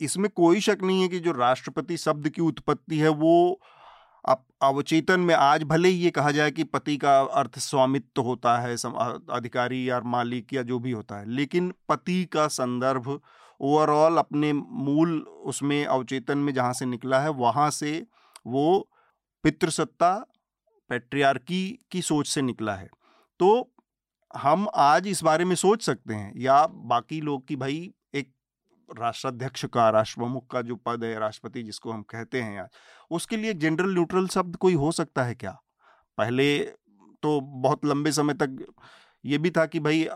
इसमें कोई शक नहीं है कि जो राष्ट्रपति शब्द की उत्पत्ति है वो अब अवचेतन में, आज भले ही ये कहा जाए कि पति का अर्थ स्वामित्व तो होता है, अधिकारी या मालिक या जो भी होता है, लेकिन पति का संदर्भ ओवरऑल अपने मूल उसमें अवचेतन में जहाँ से निकला है वहाँ से वो पितृसत्ता पैट्रियार्की की सोच से निकला है। तो हम आज इस बारे में सोच सकते हैं या बाकी लोग कि भाई एक राष्ट्राध्यक्ष का, राष्ट्रप्रमुख का जो पद है, राष्ट्रपति जिसको हम कहते हैं आज, उसके लिए जनरल न्यूट्रल शब्द कोई हो सकता है क्या? पहले तो बहुत लंबे समय तक ये भी था कि भाई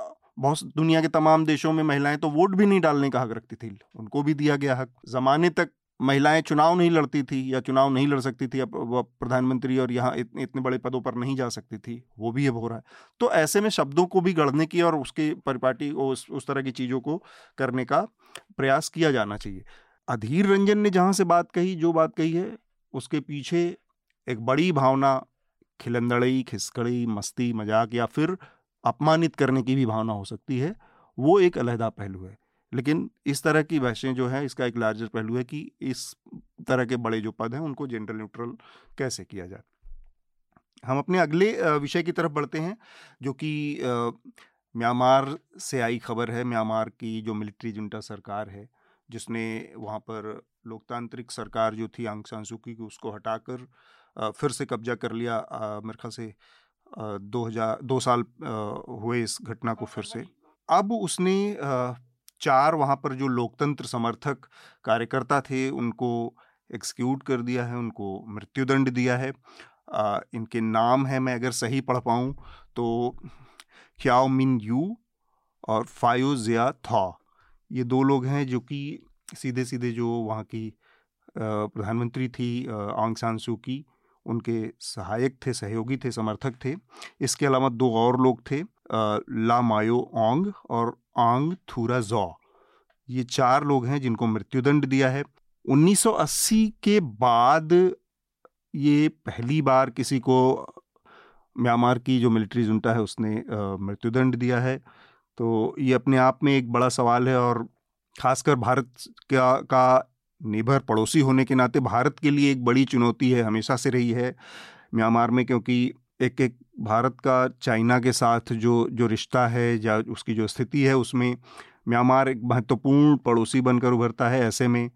बहुत दुनिया के तमाम देशों में महिलाएं तो वोट भी नहीं डालने का हक रखती थी, उनको भी दिया गया हक। ज़माने तक महिलाएं चुनाव नहीं लड़ती थी या चुनाव नहीं लड़ सकती थी, अब वह प्रधानमंत्री और यहाँ इतने इतने बड़े पदों पर नहीं जा सकती थी, वो भी अब हो रहा है। तो ऐसे में शब्दों को भी गढ़ने की और उसके परिपाटी उस, उस तरह की चीज़ों को करने का प्रयास किया जाना चाहिए। अधीर रंजन ने जहाँ से बात कही, जो बात कही है, उसके पीछे एक बड़ी भावना खिलंदड़ई, खिसकड़ी, मस्ती, मजाक या फिर अपमानित करने की भी भावना हो सकती है, वो एक अलहदा पहलू है। लेकिन इस तरह की बहसें जो है, इसका एक लार्जर पहलू है कि इस तरह के बड़े जो पद हैं उनको जेंडर न्यूट्रल कैसे किया जाए। हम अपने अगले विषय की तरफ बढ़ते हैं, जो कि म्यांमार से आई खबर है। म्यांमार की जो मिलिट्री जुंटा सरकार है, जिसने वहाँ पर लोकतांत्रिक सरकार जो थी आंग सान सू की, उसको हटाकर फिर से कब्जा कर लिया। मेरे ख्याल से दो हजार दो साल हुए इस घटना को फिर से। अब उसने चार वहाँ पर जो लोकतंत्र समर्थक कार्यकर्ता थे उनको एक्सक्यूट कर दिया है, उनको मृत्युदंड दिया है। इनके नाम है, मैं अगर सही पढ़ पाऊँ तो, क्याओ मिन यू और फायो जिया था। ये दो लोग हैं जो कि सीधे सीधे जो वहाँ की प्रधानमंत्री थी आंग सान सू की, उनके सहायक थे, सहयोगी थे, समर्थक थे। इसके अलावा दो और लोग थे, लामायो ओंग और आंग थूरा जॉ। ये चार लोग हैं जिनको मृत्युदंड दिया है। उन्नीस सौ अस्सी के बाद ये पहली बार किसी को म्यांमार की जो मिलिट्री जुंटा है उसने मृत्युदंड दिया है। तो ये अपने आप में एक बड़ा सवाल है, और खासकर भारत का का नेबर पड़ोसी होने के नाते भारत के लिए एक बड़ी चुनौती है, हमेशा से रही है म्यांमार में, क्योंकि एक एक भारत का चाइना के साथ जो जो रिश्ता है या उसकी जो स्थिति है उसमें म्यांमार एक महत्वपूर्ण पड़ोसी बनकर उभरता है। ऐसे में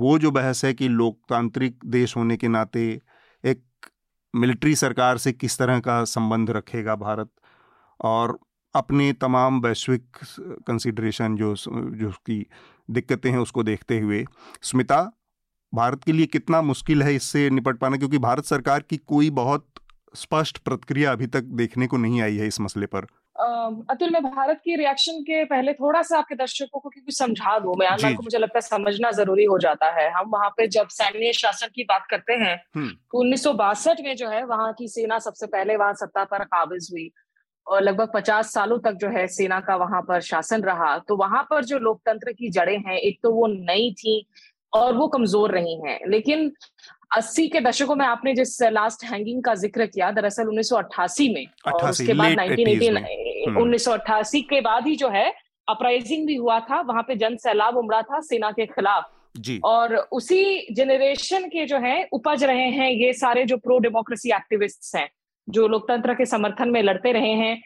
वो जो बहस है कि लोकतांत्रिक देश होने के नाते एक मिलिट्री सरकार से किस तरह का संबंध रखेगा भारत, और अपने तमाम वैश्विक कंसिडरेशन जो जो उसकी दिक्कतें हैं उसको देखते हुए स्मिता, भारत के लिए कितना मुश्किल है इससे निपट पाना, क्योंकि भारत सरकार की कोई बहुत स्पष्ट प्रतिक्रिया अभी तक देखने को नहीं आई है इस मसले पर। अतुल, मैं भारत की रिएक्शन के पहले थोड़ा सा आपके दर्शकों को क्योंकि समझा दूं, म्यांमार को मुझे लगता है समझना जरूरी हो जाता है। हम वहाँ पे जब सैन्य शासन की बात करते हैं तो उन्नीस सौ बासठ में जो है वहाँ की सेना सबसे पहले वहाँ सत्ता पर काबिज हुई और लगभग पचास सालों तक जो है सेना का वहां पर शासन रहा। तो वहां पर जो लोकतंत्र की जड़ें हैं, एक तो वो नई थी और वो कमजोर रही हैं। लेकिन अस्सी के दशकों में आपने जिस लास्ट हैंगिंग का जिक्र किया, दरअसल उन्नीस सौ अट्ठासी में अठासी, और उसके बाद नाइनटीन एटी नाइन उन्नीस सौ अट्ठासी के बाद ही जो है अपराइजिंग भी हुआ था, वहां पे जन सैलाब उमड़ा था सेना के खिलाफ जी। और उसी जनरेशन के जो है उपज रहे हैं ये सारे जो प्रो डेमोक्रेसी एक्टिविस्ट हैं जो लोकतंत्र के समर्थन में लड़ते रहे हैं।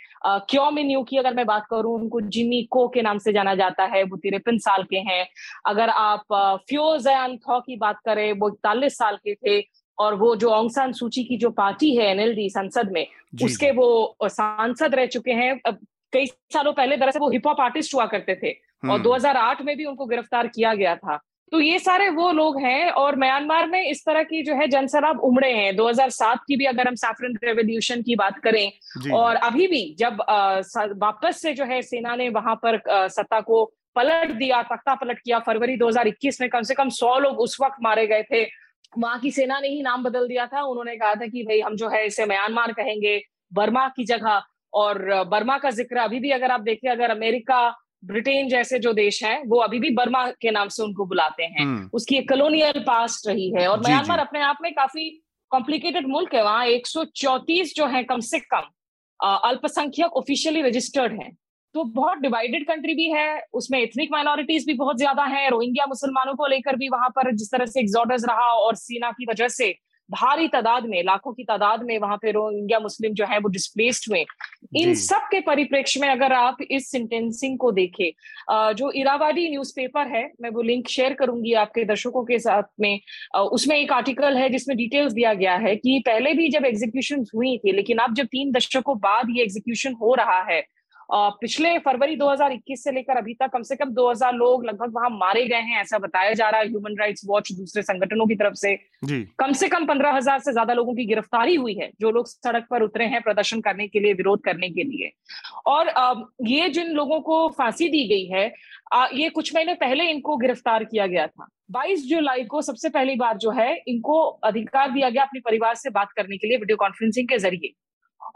क्यों में न्यू की अगर मैं बात करूं, उनको जिमी को के नाम से जाना जाता है, वो तिरपन साल के हैं। अगर आप फ्योजयान थॉ की बात करें, वो इकतालीस साल के थे, और वो जो आंग सान सू की जो पार्टी है एनएलडी संसद में, उसके वो सांसद रह चुके हैं। कई सालों पहले दरअसल वो हिप हॉप आर्टिस्ट हुआ करते थे और दो हज़ार आठ में भी उनको गिरफ्तार किया गया था। तो ये सारे वो लोग हैं, और म्यांमार में इस तरह की जो है जनसैलाब उमड़े हैं। दो हज़ार सात की भी अगर हम सैफरन रेवोल्यूशन की बात करें, और अभी भी जब वापस से जो है सेना ने वहां पर सत्ता को पलट दिया, तख्ता पलट किया, फरवरी दो हज़ार इक्कीस में कम से कम सौ लोग उस वक्त मारे गए थे। वहां की सेना ने ही नाम बदल दिया था, उन्होंने कहा था कि भाई हम जो है इसे म्यांमार कहेंगे बर्मा की जगह। और बर्मा का जिक्र अभी भी अगर आप देखें, अगर अमेरिका, ब्रिटेन जैसे जो देश हैं वो अभी भी बर्मा के नाम से उनको बुलाते हैं, उसकी एक कॉलोनियल पास्ट रही है। और म्यांमार अपने आप में काफी कॉम्प्लिकेटेड मुल्क है, वहाँ एक सौ चौंतीस जो है कम से कम अल्पसंख्यक ऑफिशियली रजिस्टर्ड हैं। तो बहुत डिवाइडेड कंट्री भी है, उसमें एथनिक माइनॉरिटीज भी बहुत ज्यादा है। रोहिंग्या मुसलमानों को लेकर भी वहां पर जिस तरह से एक्सोडस रहा और सेना की वजह से भारी तादाद में, लाखों की तादाद में वहां पे रोहिंग्या मुस्लिम जो है वो डिस्प्लेस्ड हुए। इन सब के परिप्रेक्ष्य में अगर आप इस सेंटेंसिंग को देखें, जो इरावाडी न्यूज़पेपर है, मैं वो लिंक शेयर करूंगी आपके दर्शकों के साथ में, उसमें एक आर्टिकल है जिसमें डिटेल्स दिया गया है कि पहले भी जब एग्जीक्यूशन हुई थी, लेकिन अब जब तीन दशकों बाद ये एग्जीक्यूशन हो रहा है, पिछले फरवरी दो हज़ार इक्कीस से लेकर अभी तक कम से कम दो हज़ार लोग लगभग वहां मारे गए हैं, ऐसा बताया जा रहा है। ह्यूमन राइट्स वॉच, दूसरे संगठनों की तरफ से कम से कम पंद्रह हज़ार से ज्यादा लोगों की गिरफ्तारी हुई है, जो लोग सड़क पर उतरे हैं प्रदर्शन करने के लिए, विरोध करने के लिए। और ये जिन लोगों को फांसी दी गई है, ये कुछ महीने पहले इनको गिरफ्तार किया गया था। बाईस जुलाई को सबसे पहली बार जो है इनको अधिकार दिया गया अपने परिवार से बात करने के लिए वीडियो कॉन्फ्रेंसिंग के जरिए,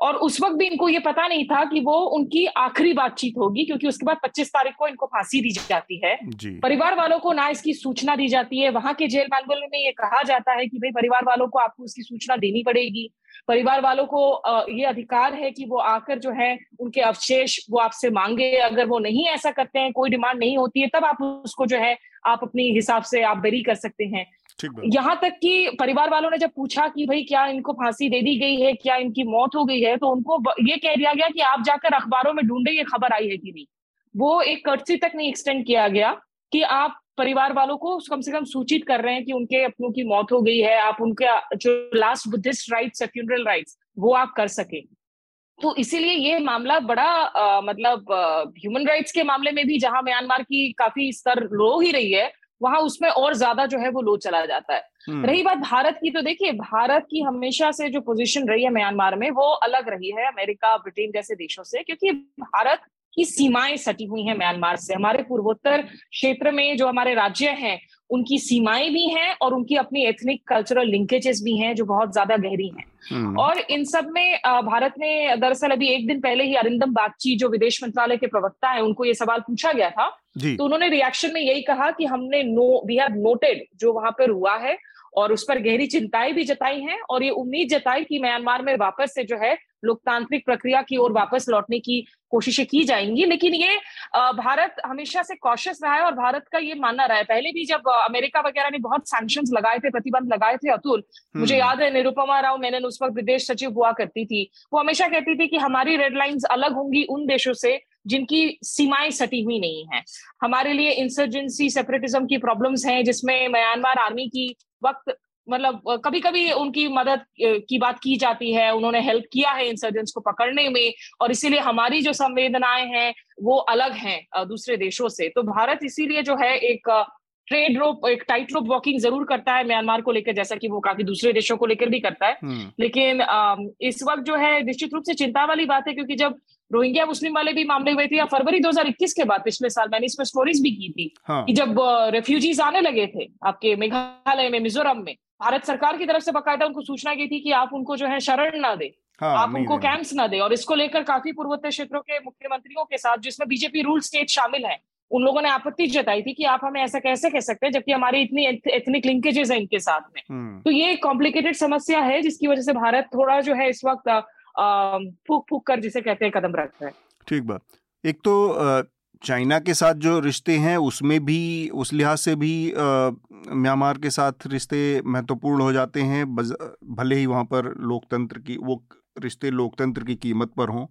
और उस वक्त भी इनको ये पता नहीं था कि वो उनकी आखिरी बातचीत होगी, क्योंकि उसके बाद पच्चीस तारीख को इनको फांसी दी जाती है। परिवार वालों को ना इसकी सूचना दी जाती है, वहां के जेल मैनुअल में ये कहा जाता है कि भाई परिवार वालों को आपको उसकी सूचना देनी पड़ेगी। परिवार वालों को ये अधिकार है कि वो आकर जो है उनके अवशेष वो आपसे मांगे, अगर वो नहीं ऐसा करते हैं, कोई डिमांड नहीं होती है, तब आप उसको जो है आप अपने हिसाब से आप बेरी कर सकते हैं। यहाँ तक कि परिवार वालों ने जब पूछा कि भाई क्या इनको फांसी दे दी गई है, क्या इनकी मौत हो गई है, तो उनको ये कह दिया गया कि आप जाकर अखबारों में ढूंढे ये खबर आई है कि नहीं। वो एक कर्सी तक नहीं एक्सटेंड किया गया कि आप परिवार वालों को कम से कम सूचित कर रहे हैं कि उनके अपनों की मौत हो गई है, आप उनका जो लास्ट बुद्धिस्ट राइट्स है, फ्यूनरल राइट्स, वो आप कर सके। तो इसीलिए ये मामला बड़ा आ, मतलब ह्यूमन राइट्स के मामले में भी जहां म्यांमार की काफी स्तर लो ही रही है, वहां उसमें और ज्यादा जो है वो लो चला जाता है। रही बात भारत की, तो देखिए भारत की हमेशा से जो पोजीशन रही है म्यांमार में वो अलग रही है अमेरिका, ब्रिटेन जैसे देशों से, क्योंकि भारत की सीमाएं सटी हुई हैं म्यांमार से। हमारे पूर्वोत्तर क्षेत्र में जो हमारे राज्य हैं उनकी सीमाएं भी हैं और उनकी अपनी एथनिक कल्चरल लिंकेजेस भी हैं जो बहुत ज्यादा गहरी हैं। और इन सब में भारत ने दरअसल अभी एक दिन पहले ही अरिंदम बागची जो विदेश मंत्रालय के प्रवक्ता हैं उनको ये सवाल पूछा गया था, तो उन्होंने रिएक्शन में यही कहा कि हमने नो वी हैव नोटेड जो वहां पर हुआ है और उस पर गहरी चिंताएं भी जताई हैं और ये उम्मीद जताई कि म्यांमार में वापस से जो है लोकतांत्रिक प्रक्रिया की ओर वापस लौटने की कोशिशें की जाएंगी। लेकिन ये भारत हमेशा से कॉशियस रहा है और भारत का ये मानना रहा है, पहले भी जब अमेरिका वगैरह ने बहुत सैंक्शंस लगाए थे, प्रतिबंध लगाए थे, अतुल मुझे याद है निरुपमा राव मेनन उस वक्त विदेश सचिव हुआ करती थी, वो हमेशा कहती थी कि हमारी रेड लाइंस अलग होंगी उन देशों से जिनकी सीमाएं सटी हुई नहीं है। हमारे लिए इंसर्जेंसी सेपरेटिज्म की प्रॉब्लम्स हैं जिसमें म्यांमार आर्मी की वक्त मतलब कभी कभी उनकी मदद की बात की जाती है, उन्होंने हेल्प किया है इंसर्जेंट्स को पकड़ने में और इसीलिए हमारी जो संवेदनाएं हैं वो अलग हैं दूसरे देशों से। तो भारत इसीलिए जो है एक ट्रेड रोप एक टाइट रोप वॉकिंग जरूर करता है म्यांमार को लेकर, जैसा कि वो काफी दूसरे देशों को लेकर भी करता है। लेकिन इस वक्त जो है निश्चित रूप से चिंता वाली बात है क्योंकि जब रोहिंग्या मुस्लिम वाले भी मामले हुए थे या फरवरी दो हज़ार इक्कीस के बाद पिछले साल मैंने इसमें स्टोरीज भी की थी हाँ। कि जब रेफ्यूजीज आने लगे थे आपके मेघालय में, मिजोरम में, भारत सरकार की तरफ से बाकायदा उनको सूचना की थी कि आप उनको जो है शरण ना दे, हाँ, आप उनको कैंप्स ना दे। और इसको लेकर काफी पूर्वोत्तर क्षेत्रों के मुख्यमंत्रियों के साथ जिसमें बीजेपी रूल स्टेट शामिल है उन लोगों ने आपत्ति जताई थी कि आप हमें ऐसा कैसे कह सकते हैं जबकि हमारी इतनी एथनिक लिंकेजेस है इनके साथ में। तो ये कॉम्प्लिकेटेड समस्या है जिसकी वजह से भारत थोड़ा जो है इस वक्त फूक फूक कर जिसे कहते हैं कदम रखता है। ठीक बात। एक तो चाइना के साथ जो रिश्ते हैं उसमें भी उस लिहाज से भी म्यांमार के साथ रिश्ते महत्वपूर्ण हो जाते हैं, भले ही वहाँ पर लोकतंत्र की वो रिश्ते लोकतंत्र की कीमत पर हों।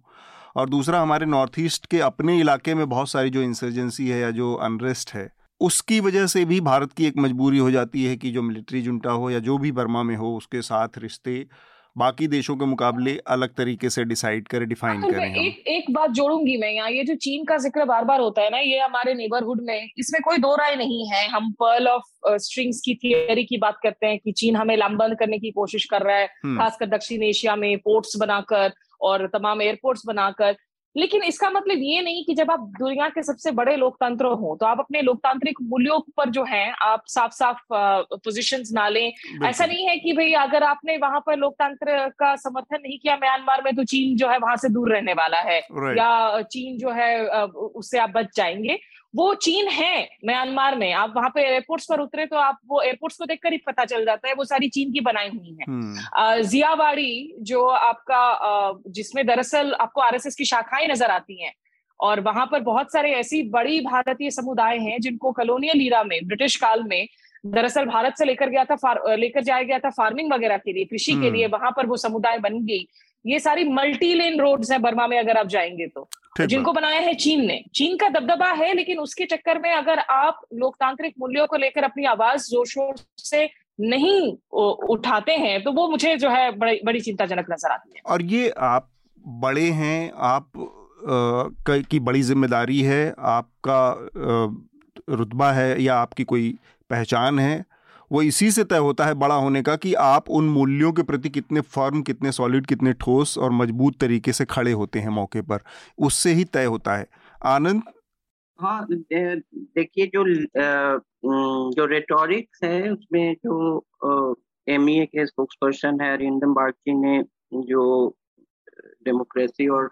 और दूसरा हमारे नॉर्थ ईस्ट के अपने इलाके में बहुत सारी जो इंसर्जेंसी है या जो अनरेस्ट है उसकी वजह से भी भारत की एक मजबूरी हो जाती है कि जो मिलिट्री जुंटा हो या जो भी बर्मा में हो उसके साथ रिश्ते बाकी देशों के मुकाबले अलग तरीके से डिसाइड करें, डिफाइन करें। एक एक बात जोड़ूंगी मैं यहाँ, ये जो चीन का जिक्र बार बार होता है ना, ये हमारे नेबरहुड में, इसमें कोई दो राय नहीं है। हम पर्ल ऑफ स्ट्रिंग्स की थियरी की बात करते हैं कि चीन हमें लामबंद करने की कोशिश कर रहा है, खासकर दक्षिण एशिया में पोर्ट्स बनाकर और तमाम एयरपोर्ट्स बनाकर। लेकिन इसका मतलब ये नहीं कि जब आप दुनिया के सबसे बड़े लोकतंत्र हो तो आप अपने लोकतांत्रिक मूल्यों पर जो है आप साफ साफ पोजीशंस ना लें। ऐसा नहीं है कि भाई अगर आपने वहां पर लोकतंत्र का समर्थन नहीं किया म्यांमार में तो चीन जो है वहां से दूर रहने वाला है या चीन जो है उससे आप बच जाएंगे। वो चीन है म्यांमार में, आप वहां पे एयरपोर्ट्स पर उतरे तो आप वो एयरपोर्ट्स को देखकर ही पता चल जाता है वो सारी चीन की बनाई हुई है। जियावाड़ी जो आपका जिसमें दरअसल आपको आरएसएस की शाखाएं नजर आती हैं और वहां पर बहुत सारे ऐसी बड़ी भारतीय समुदाय हैं जिनको कॉलोनियल ईरा में, ब्रिटिश काल में दरअसल भारत से लेकर गया था लेकर जाया गया था फार्मिंग वगैरह के लिए, कृषि के लिए, वहां पर वो समुदाय बन गई। ये सारी मल्टी लेन रोड्स हैं बर्मा में अगर आप जाएंगे तो, जिनको बनाया है चीन ने। चीन का दबदबा है लेकिन उसके चक्कर में अगर आप लोकतांत्रिक मूल्यों को लेकर अपनी आवाज जोर शोर से नहीं उठाते हैं तो वो मुझे जो है बड़ी बड़ी चिंताजनक नजर आती है। और ये आप बड़े हैं, आप आ, की बड़ी जिम्मेदारी है, आपका रुतबा है या आपकी कोई पहचान है वो इसी से तय होता है बड़ा होने का कि आप उन मूल्यों के प्रति कितने फर्म, कितने सॉलिड, कितने ठोस और मजबूत तरीके से खड़े होते हैं मौके पर, उससे ही तय होता है। आनंद? हाँ, देखिए जो जो रेटोरिक्स है उसमें जो एमईए के स्पोक्सपर्सन है अरिंदम बागची ने जो डेमोक्रेसी और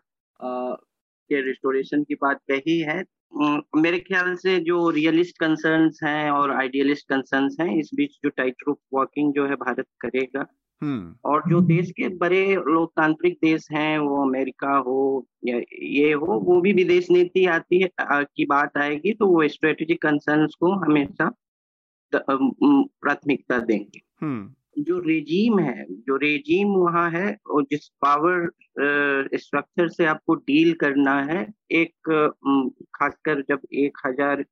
के रिस्टोरेशन की बात कही है, मेरे ख्याल से जो रियलिस्ट कंसर्न्स हैं और आइडियलिस्ट कंसर्न्स हैं इस बीच जो टाइट रोप वॉकिंग जो है भारत करेगा। और जो देश के बड़े लोकतांत्रिक देश हैं वो अमेरिका हो या ये हो, वो भी विदेश नीति आती है की बात आएगी तो वो स्ट्रेटेजिक कंसर्न्स को हमेशा प्राथमिकता देंगे। जो रेजीम है, जो रेजीम वहाँ है और जिस पावर स्ट्रक्चर से आपको डील करना है, एक खासकर जब एक हजार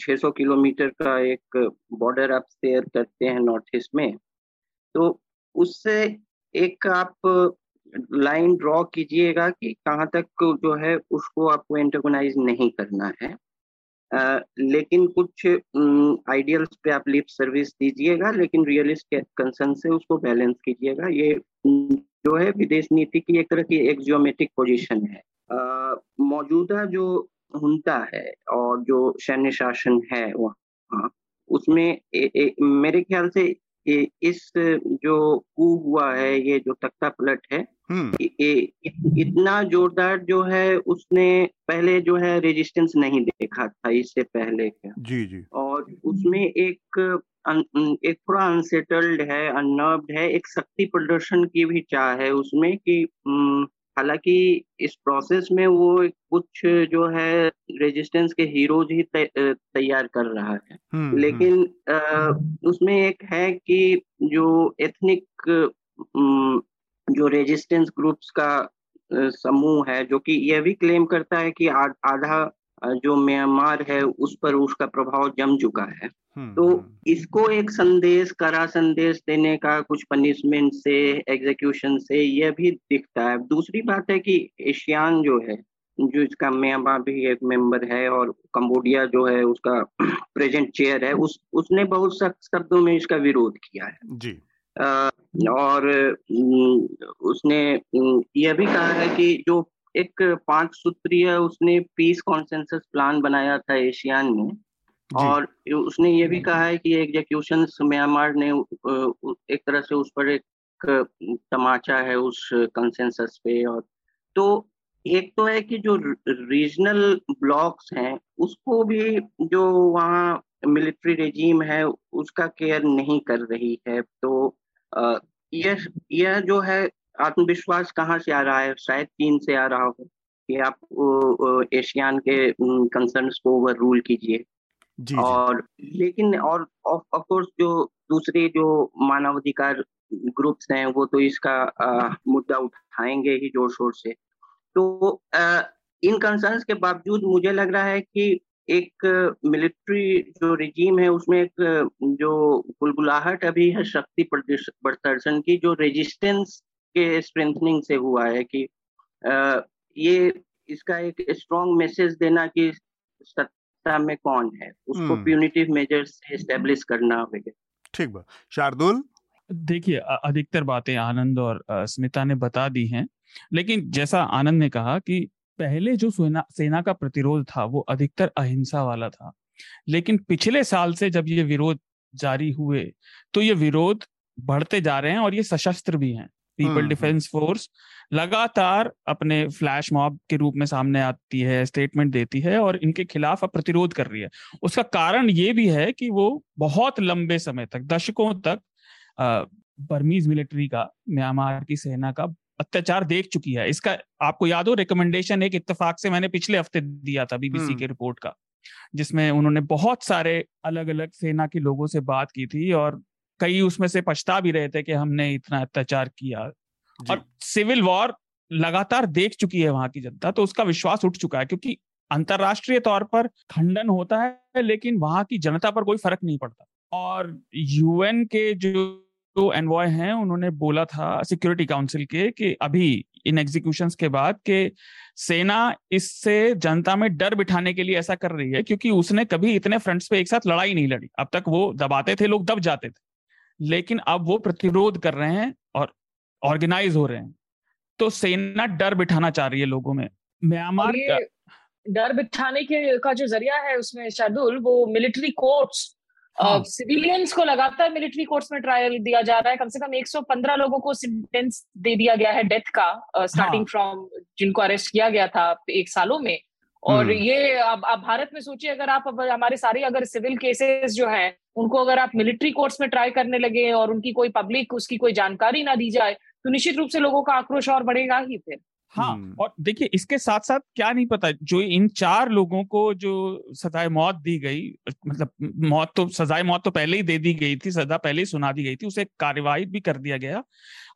छः सौ किलोमीटर का एक बॉर्डर आप शेयर करते हैं नॉर्थ ईस्ट में, तो उससे एक आप लाइन ड्रॉ कीजिएगा कि कहाँ तक जो है उसको आपको एंटेगोनाइज नहीं करना है, Uh, लेकिन कुछ आइडियल्स uh, पे आप लिप सर्विस दीजिएगा लेकिन रियलिस्ट कंसर्न से उसको बैलेंस कीजिएगा। ये जो है विदेश नीति की एक तरह की एक्सियोमेटिक पोजीशन है। uh, मौजूदा जो हुंता है और जो सैन्य शासन है वहाँ उसमें ए, ए, मेरे ख्याल से ए, इस जो कू हुआ है, ये जो तख्ता पलट है, ए, ए, इतना जोरदार जो है उसने पहले जो है रेजिस्टेंस नहीं देखा था इससे पहले का। जी जी। और उसमें एक एक थोड़ा अनसेटल्ड है, अननर्व्ड है, एक शक्ति प्रदर्शन की भी चाह है उसमें कि हालांकि इस प्रोसेस में वो कुछ जो है रेजिस्टेंस के हीरोज ही तैयार कर रहा है, लेकिन आ, उसमें एक है कि जो एथनिक जो रेजिस्टेंस ग्रुप्स का समूह है जो कि यह भी क्लेम करता है कि आ, आधा जो म्यांमार है उस पर उसका प्रभाव जम चुका है। तो इसको एक संदेश, कड़ा संदेश देने का, कुछ पनिशमेंट से, एग्जीक्यूशन से, यह भी दिखता है। दूसरी बात है कि एशियान जो है, जो इसका म्यांमार भी एक मेंबर है और कंबोडिया जो है उसका प्रेजेंट चेयर है, उस उसने बहुत सख्त शब्दों में इसका विरोध किया है। जी। आ, और उसने यह भी कहा है कि जो एक पांच सूत्रीय उसने पीस कॉन्सेंसस प्लान बनाया था एशियान में, और उसने ये भी कहा है कि एग्जीक्यूशन म्यांमार ने एक तरह से उस पर एक तमाचा है उस कंसेंसस पे। और तो एक तो है कि जो रीजनल ब्लॉक्स हैं उसको भी जो वहाँ मिलिट्री रेजीम है उसका केयर नहीं कर रही है। तो यह यह जो है आत्मविश्वास कहाँ से आ रहा है? शायद चीन से आ रहा हो कि आप एशियान के कंसर्न्स को ओवर रूल कीजिए। जी, और लेकिन और ऑफ कोर्स जो दूसरे जो मानवाधिकार ग्रुप्स हैं वो तो इसका आ, मुद्दा उठाएंगे ही जोर शोर से। तो आ, इन कंसर्न्स के बावजूद मुझे लग रहा है कि एक मिलिट्री जो रिजीम है उसमें एक जो गुलगुलाहट अभी है शक्ति प्रदर्शन की, जो रेजिस्टेंस के स्ट्रेंथनिंग से हुआ है कि आ, ये इसका एक स्ट्रॉन्ग मैसेज देना कि सत्ता में कौन है, उसको प्यूनिटिव मेजर्स से एस्टेब्लिश करना होगा। ठीक बा शार्दुल, देखिए अधिकतर बातें आनंद और स्मिता ने बता दी हैं, लेकिन जैसा आनंद ने कहा कि पहले जो सेना सेना का प्रतिरोध था वो अधिकतर अहिंसा वाला था, लेकिन पिछले साल से जब ये विरोध जारी हुए तो ये विरोध बढ़ते जा रहे हैं और ये सशस्त्र भी हैं। पीपल डिफेंस फोर्स लगातार अपने फ्लैश मॉब के रूप में सामने आती है, स्टेटमेंट देती है और इनके खिलाफ प्रतिरोध कर रही है। उसका कारण ये भी है कि वो बहुत लंबे समय तक, दशकों तक बर्मीज मिलिट्री का, म्यांमार की सेना का अत्याचार देख चुकी है। इसका आपको याद हो रिकमेंडेशन एक इत्तेफाक से मैंने पिछले हफ्ते दिया था बीबीसी के रिपोर्ट का, जिसमें उन्होंने बहुत सारे अलग अलग सेना के लोगों से बात की थी और कई उसमें से पछता भी रहे थे कि हमने इतना अत्याचार किया। और सिविल वॉर लगातार देख चुकी है वहां की जनता, तो उसका विश्वास उठ चुका है, क्योंकि अंतरराष्ट्रीय तौर पर खंडन होता है लेकिन वहां की जनता पर कोई फर्क नहीं पड़ता। और यूएन के जो तो एनवॉय हैं उन्होंने बोला था सिक्योरिटी काउंसिल के कि अभी इन एग्जीक्यूशंस के बाद के सेना इससे जनता में डर बिठाने के लिए ऐसा कर रही है, क्योंकि उसने कभी इतने फ्रंट्स पे एक साथ लड़ाई नहीं लड़ी। अब तक वो दबाते थे, लोग दब जाते थे, लेकिन अब वो प्रतिरोध कर रहे हैं और ऑर्गेनाइज हो रहे हैं, तो सेना डर बिठाना चाह रही है लोगों में। म्यांमार का डर बिठाने के का जो जरिया है उसमें शार्दुल, वो मिलिट्री कोर्ट्स, सिविलियंस uh, को लगातार मिलिट्री कोर्ट्स में ट्रायल दिया जा रहा है। कम से कम एक सौ पंद्रह लोगों को सेंटेंस दे दिया गया है डेथ का, स्टार्टिंग फ्रॉम जिनको अरेस्ट किया गया था एक सालों में। और ये आप, आप भारत में सोचिए, अगर आप हमारे सारे अगर सिविल केसेस जो है उनको अगर आप मिलिट्री कोर्ट्स में ट्राई करने लगे और उनकी कोई पब्लिक उसकी कोई जानकारी ना दी जाए तो निश्चित रूप से लोगों का आक्रोश और बढ़ेगा ही फिर। हाँ, और देखिए इसके साथ साथ क्या नहीं पता, जो इन चार लोगों को जो सजाए मौत दी गई, मतलब मौत तो सजाए मौत तो पहले ही दे दी गई थी, सजा पहले ही सुना दी गई थी, उसे कार्रवाई भी कर दिया गया।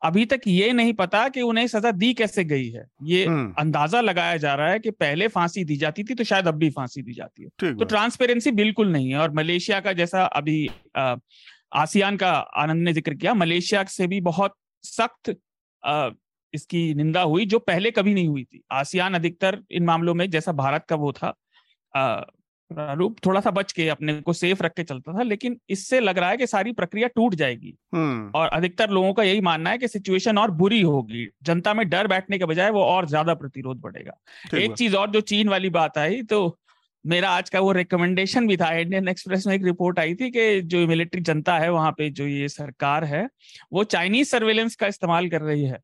अभी तक ये नहीं पता कि उन्हें सजा दी कैसे गई है। ये अंदाजा लगाया जा रहा है कि पहले फांसी दी जाती थी तो शायद अब भी फांसी दी जाती है। तो ट्रांसपेरेंसी बिल्कुल नहीं है। और मलेशिया का, जैसा अभी आसियान का आनंद ने जिक्र किया, मलेशिया से भी बहुत सख्त इसकी निंदा हुई जो पहले कभी नहीं हुई थी। आसियान अधिकतर इन मामलों में, जैसा भारत का वो था प्रारूप, थोड़ा सा बच के अपने को सेफ रख के चलता था, लेकिन इससे लग रहा है कि सारी प्रक्रिया टूट जाएगी। और अधिकतर लोगों का यही मानना है कि सिचुएशन और बुरी होगी, जनता में डर बैठने के बजाय वो और ज्यादा प्रतिरोध बढ़ेगा। एक चीज और जो चीन वाली बात आई, तो मेरा आज का वो रिकमेंडेशन भी था। इंडियन एक्सप्रेस में एक रिपोर्ट आई थी कि जो मिलिट्री जनता है वहां पे, जो ये सरकार है वो चाइनीज सर्वेलेंस का इस्तेमाल कर रही है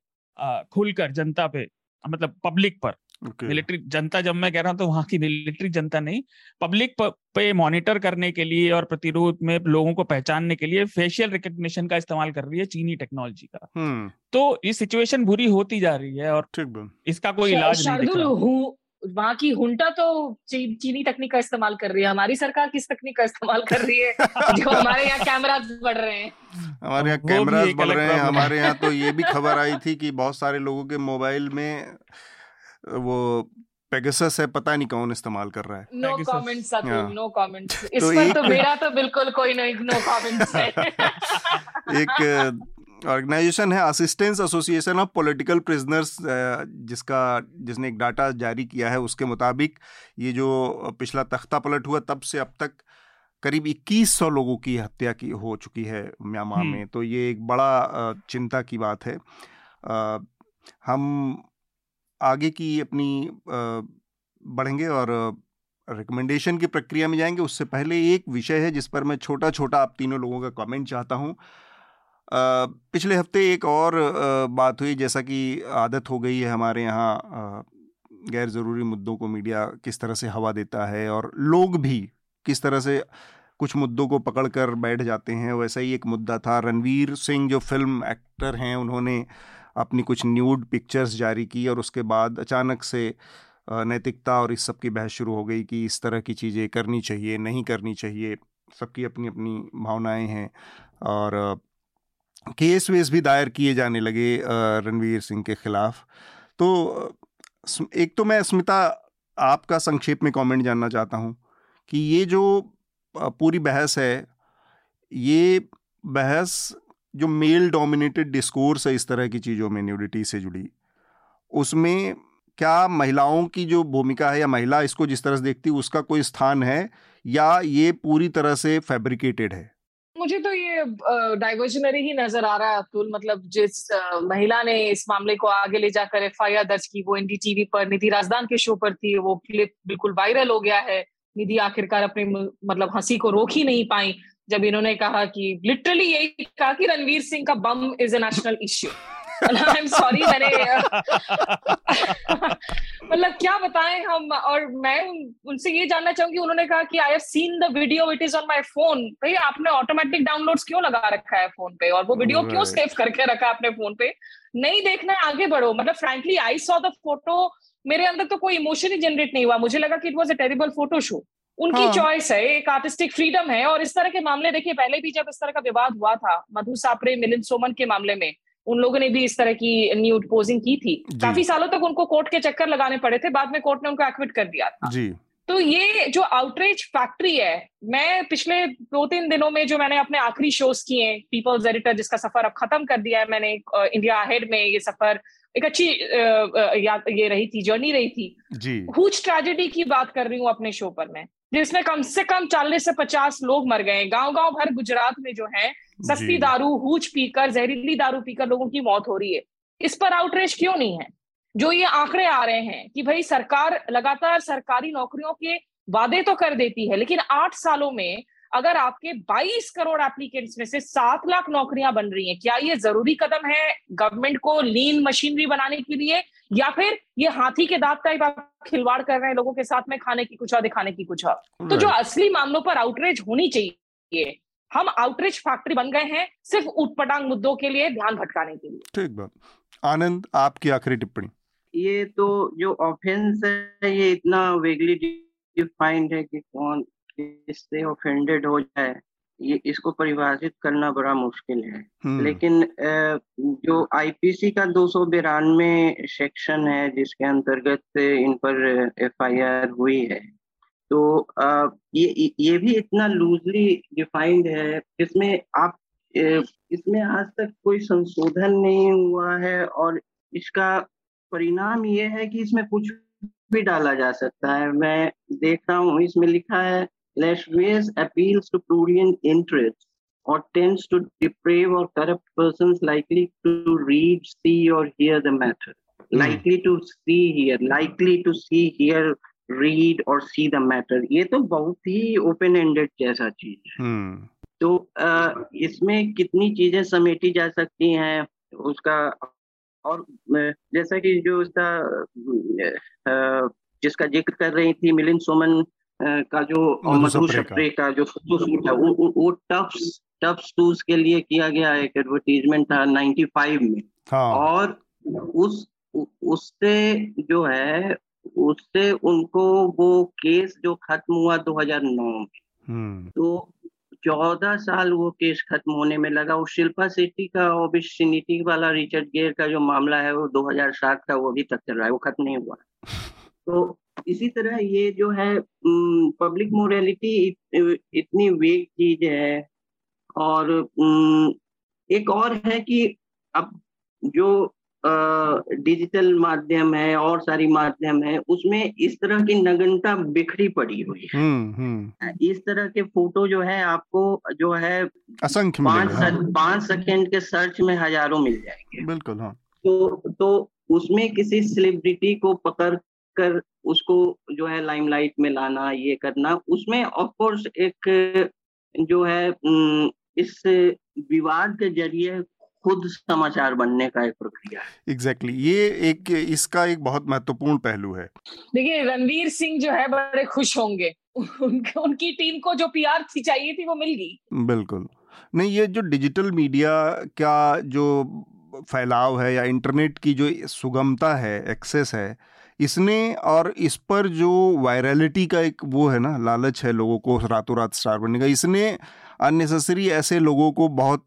खुलकर जनता पे, मतलब पब्लिक पर। okay. मिलिट्री जनता जब मैं कह रहा हूँ तो वहां की मिलिट्री जनता नहीं, पब्लिक पे मॉनिटर करने के लिए और प्रतिरोध में लोगों को पहचानने के लिए फेशियल रिकग्निशन का इस्तेमाल कर रही है चीनी टेक्नोलॉजी का। hmm. तो ये सिचुएशन बुरी होती जा रही है और इसका कोई इलाज नहीं। वहाँ की हुंटा तो चीनी तकनीक का इस्तेमाल कर रही है, हमारी सरकार किस तकनीक का इस्तेमाल कर रही है? जो हमारे यहाँ कैमराज बढ़ रहे हैं, हमारे यहाँ कैमराज बढ़ रहे हैं। हमारे यहाँ तो ये भी खबर आई थी कि बहुत सारे लोगों के मोबाइल में वो पेगासस है, पता नहीं कौन इस्तेमाल कर रहा है। No comments, no comments. इस पर तो मेरा तो बिल्कुल कोई नो कमेंट्स है। एक ऑर्गेनाइजेशन है assistance association of political prisoners, जिसका जिसने एक डाटा जारी किया है। उसके मुताबिक ये जो पिछला तख्ता पलट हुआ तब से अब तक करीब इक्कीस सौ लोगों की हत्या की हो चुकी है म्यांमार में। तो ये एक बड़ा चिंता की बात है। हम आगे की अपनी बढ़ेंगे और रिकमेंडेशन की प्रक्रिया में जाएंगे। उससे पहले एक विषय है जिस पर मैं छोटा छोटा आप तीनों लोगों का कमेंट चाहता हूँ। Uh, पिछले हफ्ते एक और uh, बात हुई, जैसा कि आदत हो गई है हमारे यहाँ uh, गैर ज़रूरी मुद्दों को मीडिया किस तरह से हवा देता है और लोग भी किस तरह से कुछ मुद्दों को पकड़ कर बैठ जाते हैं। वैसा ही एक मुद्दा था, रणवीर सिंह जो फिल्म एक्टर हैं उन्होंने अपनी कुछ न्यूड पिक्चर्स जारी की और उसके बाद अचानक से नैतिकता और इस सब की बहस शुरू हो गई कि इस तरह की चीज़ें करनी चाहिए, नहीं करनी चाहिए। सबकी अपनी अपनी भावनाएँ हैं और केस वेस भी दायर किए जाने लगे रणवीर सिंह के खिलाफ। तो एक तो मैं स्मिता आपका संक्षेप में कमेंट जानना चाहता हूं कि ये जो पूरी बहस है, ये बहस जो मेल डोमिनेटेड डिस्कोर्स है इस तरह की चीज़ों में न्यूडिटी से जुड़ी, उसमें क्या महिलाओं की जो भूमिका है या महिला इसको जिस तरह से देखती है उसका कोई स्थान है या ये पूरी तरह से फैब्रिकेटेड है? मुझे तो ये डाइवर्जनरी ही नजर आ रहा है अतुल। मतलब जिस uh, महिला ने इस मामले को आगे ले जाकर एफ आई आर दर्ज की, वो एनडी टीवी पर निधि राजदान के शो पर थी। वो क्लिप बिल्कुल वायरल हो गया है। निधि आखिरकार अपने मतलब हंसी को रोक ही नहीं पाई जब इन्होंने कहा कि लिटरली यही कहा कि रणवीर सिंह का bum is a national issue. I am sorry, मैंने मतलब क्या बताएं हम। और मैं उनसे ये जानना चाहूंगी, उन्होंने कहा कि I have seen the video, it is on my phone. भाई आपने ऑटोमेटिक डाउनलोड्स क्यों लगा रखा है फोन पे और वो वीडियो right. क्यों सेव करके रखा आपने फोन पे? नहीं देखना है, आगे बढ़ो। मतलब frankly I saw the photo, मेरे अंदर तो कोई इमोशन ही जनरेट नहीं हुआ। मुझे लगा कि it was a terrible photo show. उनकी हाँ. चॉइस है, एक आर्टिस्टिक फ्रीडम है। और इस तरह के मामले देखिए, पहले भी जब इस तरह का विवाद हुआ था मधु सापरे मिलिंद सोमन के मामले में, उन लोगों ने भी इस तरह की न्यूड पोजिंग की थी। काफी सालों तक उनको कोर्ट के चक्कर लगाने पड़े थे, बाद में कोर्ट ने उनको एक्विट कर दिया था। जी। तो ये जो आउटरीच फैक्ट्री है, मैं पिछले दो तीन दिनों में जो मैंने अपने आखिरी शोज किए हैं, पीपल्स एडिटर जिसका सफर अब खत्म कर दिया है मैंने, इंडिया अहेड में ये सफर एक अच्छी ये रही थी, जर्नी रही थी। ह्यूज ट्रेजेडी की बात कर रही हूँ अपने शो पर मैं, जिसमें कम से कम चालीस से पचास लोग मर गए। गांव गांव भर गुजरात में जो है सस्ती दारू, हूच पीकर, जहरीली दारू पीकर लोगों की मौत हो रही है। इस पर आउटरीच क्यों नहीं है? जो ये आंकड़े आ रहे हैं कि भाई सरकार लगातार सरकारी नौकरियों के वादे तो कर देती है, लेकिन आठ सालों में अगर आपके बाईस करोड़ एप्लीकेंट्स में से सात लाख नौकरियां बन रही हैं, क्या ये जरूरी कदम है गवर्नमेंट को लीन मशीनरी बनाने के लिए, या फिर ये हाथी के दांत टाइप आप खिलवाड़ कर रहे हैं लोगों के साथ में, खाने की कुछ और दिखाने की कुछ और? तो जो असली मामलों पर आउटरीच होनी चाहिए, हम आउटरीच फैक्ट्री बन गए हैं सिर्फ ऊटपटांग मुद्दों के लिए ध्यान भटकाने के लिए। ठीक बात। आनंद, आपकी आखिरी टिप्पणी। ये तो जो ऑफेंस है ये इतना वेगली डिफाइंड है कि कौन इससे ऑफेंडेड हो जाए, ये इसको परिभाषित करना बड़ा मुश्किल है। लेकिन जो आईपीसी का दो सौ बिरानवे सेक्शन है जिसके अंतर्गत इन पर एफ आई आर हुई है, तो ये ये भी इतना लूजली डिफाइंड है, इसमें आप इसमें आज तक कोई संशोधन नहीं हुआ है और इसका परिणाम ये है कि इसमें कुछ भी डाला जा सकता है। मैं देख रहा हूँ इसमें लिखा है Lashways appeals to prurient interests or tends to deprave or corrupt persons likely to read, see or hear the matter. Mm. Likely to see, hear. Likely to see, hear read और सी द मैटर, ये तो बहुत ही open ended जैसा चीज है। hmm. तो आ, इसमें कितनी चीजें समेटी जा सकती हैं उसका, और जैसा कि जो उसका जिसका जिक्र कर रही थी मिलिंद सोमन का जो मधु सप्रे का जो फोटोशूट है वो वो टफ टफ शूज के लिए किया गया एक एडवर्टीजमेंट था नाइंटी फाइव में। हाँ। और उस उससे जो है उससे उनको वो केस जो खत्म हुआ दो हज़ार नौ में, तो चौदह साल वो केस खत्म होने में लगा। वो शिल्पा शेट्टी का ओबेसिटी वाला रिचर्ड गेयर का जो मामला है वो दो हज़ार सात का वो अभी तक चल रहा है, वो खत्म नहीं हुआ। तो इसी तरह ये जो है पब्लिक मोरालिटी इत, इतनी वेग चीज है। और एक और है कि अब जो डिजिटल माध्यम है और सारी माध्यम है उसमें इस तरह की नगण्यता बिखरी पड़ी हुई है। हम्म, इस तरह के फोटो जो है आपको जो है असंख्य पांच पांच सेकेंड के सर्च में हजारों मिल जाएंगे। बिल्कुल। हाँ। तो तो उसमें किसी सेलिब्रिटी को पकड़ कर उसको जो है लाइमलाइट में लाना, ये करना, उसमें ऑफ कोर्स एक जो है इस विवाद के जरिए खुद समाचार बनने का एक प्रक्रिया है। एग्जैक्टली, ये एक इसका एक बहुत महत्वपूर्ण पहलू है। देखिए, रणवीर सिंह जो है बड़े खुश होंगे, उनकी उनकी टीम को जो पीआर चाहिए थी वो मिल गई। बिल्कुल। नहीं, ये जो डिजिटल मीडिया का जो फैलाव है या इंटरनेट की जो सुगमता है, एक्सेस है, इसने और इस पर जो वायरलिटी का एक वो है ना लालच है लोगों को रातों रात स्टार बनने का, इसने अननेसेसरी ऐसे लोगों को बहुत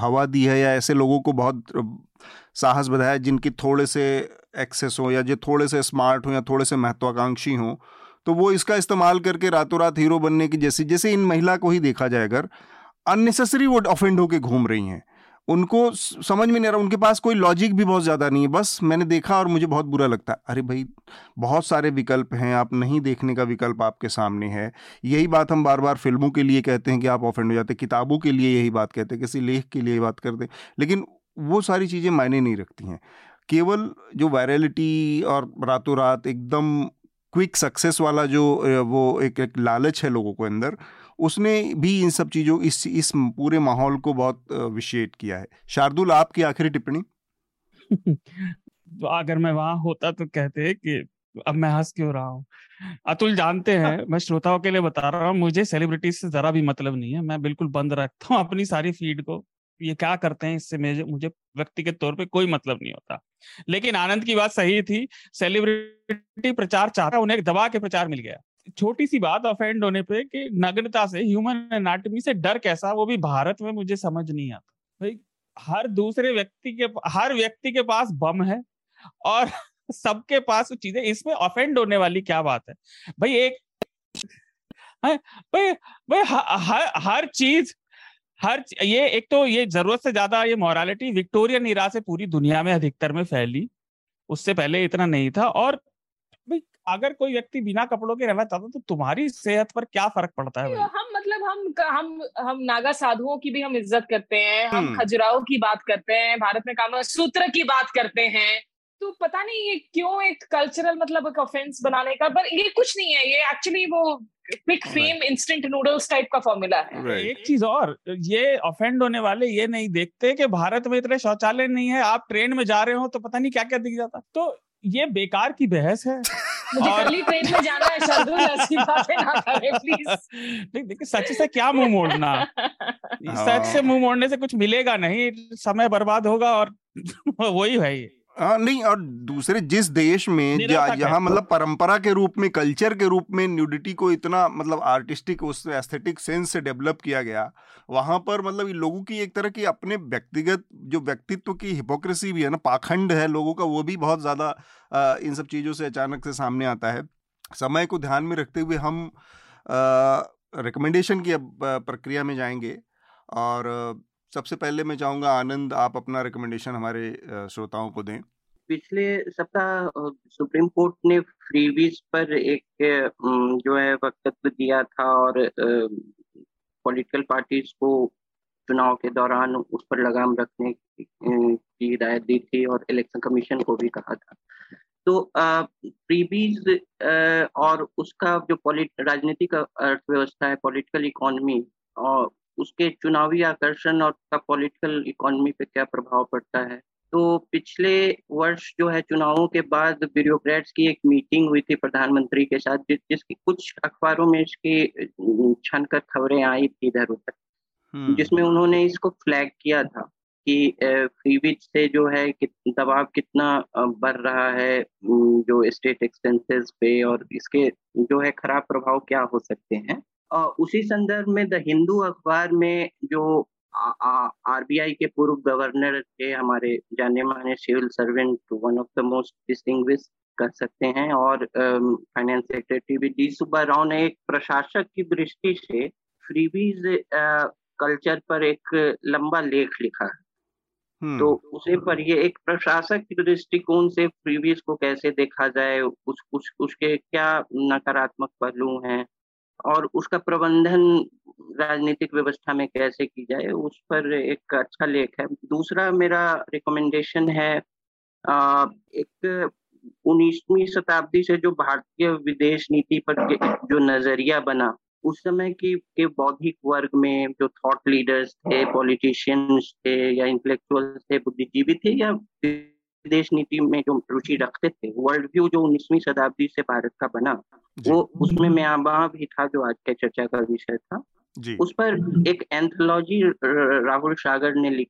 हवा दी है या ऐसे लोगों को बहुत साहस बढ़ाया जिनकी थोड़े से एक्सेस हो या जो थोड़े से स्मार्ट हो या थोड़े से महत्वाकांक्षी हो, तो वो इसका इस्तेमाल करके रातों रात हीरो बनने की, जैसे जैसे इन महिला को ही देखा जाए अगर अननेसेसरी वो ऑफेंड होके घूम रही हैं, उनको समझ में नहीं आ रहा, उनके पास कोई लॉजिक भी बहुत ज़्यादा नहीं है, बस मैंने देखा और मुझे बहुत बुरा लगता है। अरे भाई, बहुत सारे विकल्प हैं, आप नहीं देखने का विकल्प आपके सामने है। यही बात हम बार बार फिल्मों के लिए कहते हैं कि आप ऑफेंड हो जाते हैं, किताबों के लिए यही बात कहते हैं, किसी लेख के लिए यही बात करते हैं, लेकिन वो सारी चीज़ें मायने नहीं रखती हैं। केवल जो वायरलिटी और रातों रात एकदम क्विक सक्सेस वाला जो वो एक, एक लालच है लोगों को अंदर, उसने भी इन सब चीज़ों इस इस पूरे माहौल को बहुत विशेष किया है। शार्दुल, आपकी आखिरी टिप्पणी। तो अगर मैं वहाँ होता तो कहते कि अब मैं हंस क्यों रहा हूँ। अतुल जानते हैं, मैं श्रोताओं के लिए बता रहा हूँ, मुझे सेलिब्रिटी से जरा भी मतलब नहीं है, मैं बिल्कुल बंद रखता हूँ अपनी सारी फीड को, ये क्या करते हैं इससे मुझे मुझे व्यक्तिगत तौर पे कोई मतलब नहीं होता। लेकिन आनंद की बात सही थी, सेलिब्रिटी प्रचार चाहता, उन्हें दबा के प्रचार मिल गया। छोटी सी बात ऑफेंड होने पे कि नग्नता से, ह्यूमन एनाटॉमी से डर कैसा, वो भी भारत में मुझे समझ नहीं आता। भाई, हर दूसरे व्यक्ति के हर व्यक्ति के पास बम है और सबके पास वो चीजें, इसमें ऑफेंड होने वाली क्या बात है भाई। एक भाई भाई हर हर चीज हर ये एक तो ये जरूरत से ज्यादा ये मोरालिटी विक्टोरियन ईरा से पूरी दुनिया में अधिकतर में फैली, उससे पहले इतना नहीं था। और अगर कोई व्यक्ति बिना कपड़ों के रहना चाहता तो तुम्हारी सेहत पर क्या फर्क पड़ता है। हम मतलब हम हम हम नागा साधुओं की भी हम इज्जत करते हैं, हम खजुराहो की बात करते हैं, भारत में कामसूत्र की बात करते हैं, तो पता नहीं ये क्यों एक कल्चरल मतलब एक ऑफेंस बनाने का, पर ये कुछ नहीं है, ये एक्चुअली वो quick fame instant noodles type का फॉर्मूला है। एक चीज और, ये ऑफेंड होने वाले ये नहीं देखते कि भारत में इतने शौचालय नहीं है, आप ट्रेन में जा रहे हो तो पता नहीं क्या क्या दिख जाता, तो ये बेकार की बहस है। मुझे कल ही ट्रेन में जाना है, शार्दुल, ऐसी बातें ना करें प्लीज। नहीं, देखिए, सच से क्या मुंह मोड़ना, सच से मुंह मोड़ने से कुछ मिलेगा नहीं, समय बर्बाद होगा और वही है ये। हाँ, नहीं, और दूसरे जिस देश में जहाँ मतलब परंपरा के रूप में, कल्चर के रूप में न्यूडिटी को इतना मतलब आर्टिस्टिक उस एस्थेटिक सेंस से डेवलप किया गया, वहाँ पर मतलब लोगों की एक तरह की अपने व्यक्तिगत जो व्यक्तित्व की हिपोक्रेसी भी है ना, पाखंड है लोगों का, वो भी बहुत ज़्यादा इन सब चीज़ों से अचानक से सामने आता है। समय को ध्यान में रखते हुए हम रिकमेंडेशन की अब प्रक्रिया में जाएंगे, और सबसे पहले मैं चाहूंगा आनंद, आप अपना रिकमेंडेशन हमारे श्रोताओं को दें। पिछले सप्ताह सुप्रीम कोर्ट ने फ्रीवीज पर एक जो है वक्तव्य दिया था और पॉलिटिकल पार्टीज को चुनाव के दौरान उस पर लगाम रखने की हिदायत दी थी और इलेक्शन कमीशन को भी कहा था। तो प्रीबीज और उसका जो राजनीतिक अर्थव्यवस्था है, पॉलिटिकल इकोनॉमी, और उसके चुनावी आकर्षण और उसका पॉलिटिकल इकोनॉमी पे क्या प्रभाव पड़ता है। तो पिछले वर्ष जो है चुनावों के बाद ब्यूरोक्रेट्स की एक मीटिंग हुई थी प्रधानमंत्री के साथ, जिसकी कुछ अखबारों में इसकी छनकर खबरें आई थी इधर उधर, जिसमें उन्होंने इसको फ्लैग किया था कि फ्रीबीज से जो है कि दबाव कितना बढ़ रहा है जो स्टेट एक्सपेंसेस पे, और इसके जो है खराब प्रभाव क्या हो सकते हैं। और उसी संदर्भ में द हिंदू अखबार में जो आरबीआई के पूर्व गवर्नर थे, हमारे जाने माने civil servant, one of the most distinguished कर सकते हैं, और फाइनेंस uh, सेक्रेटरी भी डी सुब्बा राव ने एक प्रशासक की दृष्टि से फ्रीबीज कल्चर uh, पर एक लंबा लेख लिखा। hmm. तो उसे पर ये एक प्रशासक के दृष्टिकोण से फ्रीबीज को कैसे देखा जाए, उस, उस उसके क्या नकारात्मक पहलू हैं और उसका प्रबंधन राजनीतिक व्यवस्था में कैसे की जाए, उस पर एक अच्छा लेख है। दूसरा मेरा रिकमेंडेशन है आ, एक उन्नीसवीं शताब्दी से जो भारतीय विदेश नीति पर जो नजरिया बना, उस समय की के बौद्धिक वर्ग में जो थॉट लीडर्स थे, पॉलिटिशियंस थे या इंटेलेक्चुअल्स थे, बुद्धिजीवी थे या विदेश नीति में जो रुचि रखते थे, वर्ल्ड व्यू जो उन्नीसवीं शताब्दी से भारत का बना, वो उसमें म्यांमार भी था जो आज के चर्चा का विषय था। जी। उस पर एक एंथोलॉजी राहुल सागर ने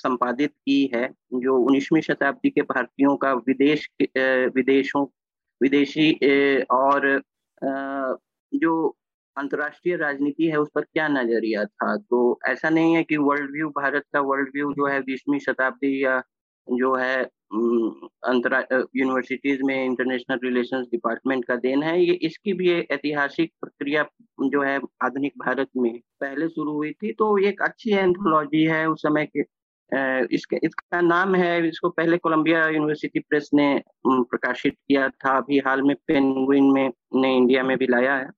संपादित की है जो उन्नीसवीं शताब्दी के भारतीयों का विदेश विदेशों विदेशी और जो अंतर्राष्ट्रीय राजनीति है उस पर क्या नजरिया था। तो ऐसा नहीं है कि वर्ल्ड व्यू भारत का वर्ल्ड व्यू जो है बीसवीं शताब्दी या जो है अंतरा यूनिवर्सिटीज में इंटरनेशनल रिलेशंस डिपार्टमेंट का देन है, ये इसकी भी ऐतिहासिक प्रक्रिया जो है आधुनिक भारत में पहले शुरू हुई थी। तो ये एक अच्छी एंथोलॉजी है उस समय के, इसके इसका नाम है, इसको पहले कोलंबिया यूनिवर्सिटी प्रेस ने प्रकाशित किया था, अभी हाल में पेंगुइन में ने इंडिया में भी लाया है,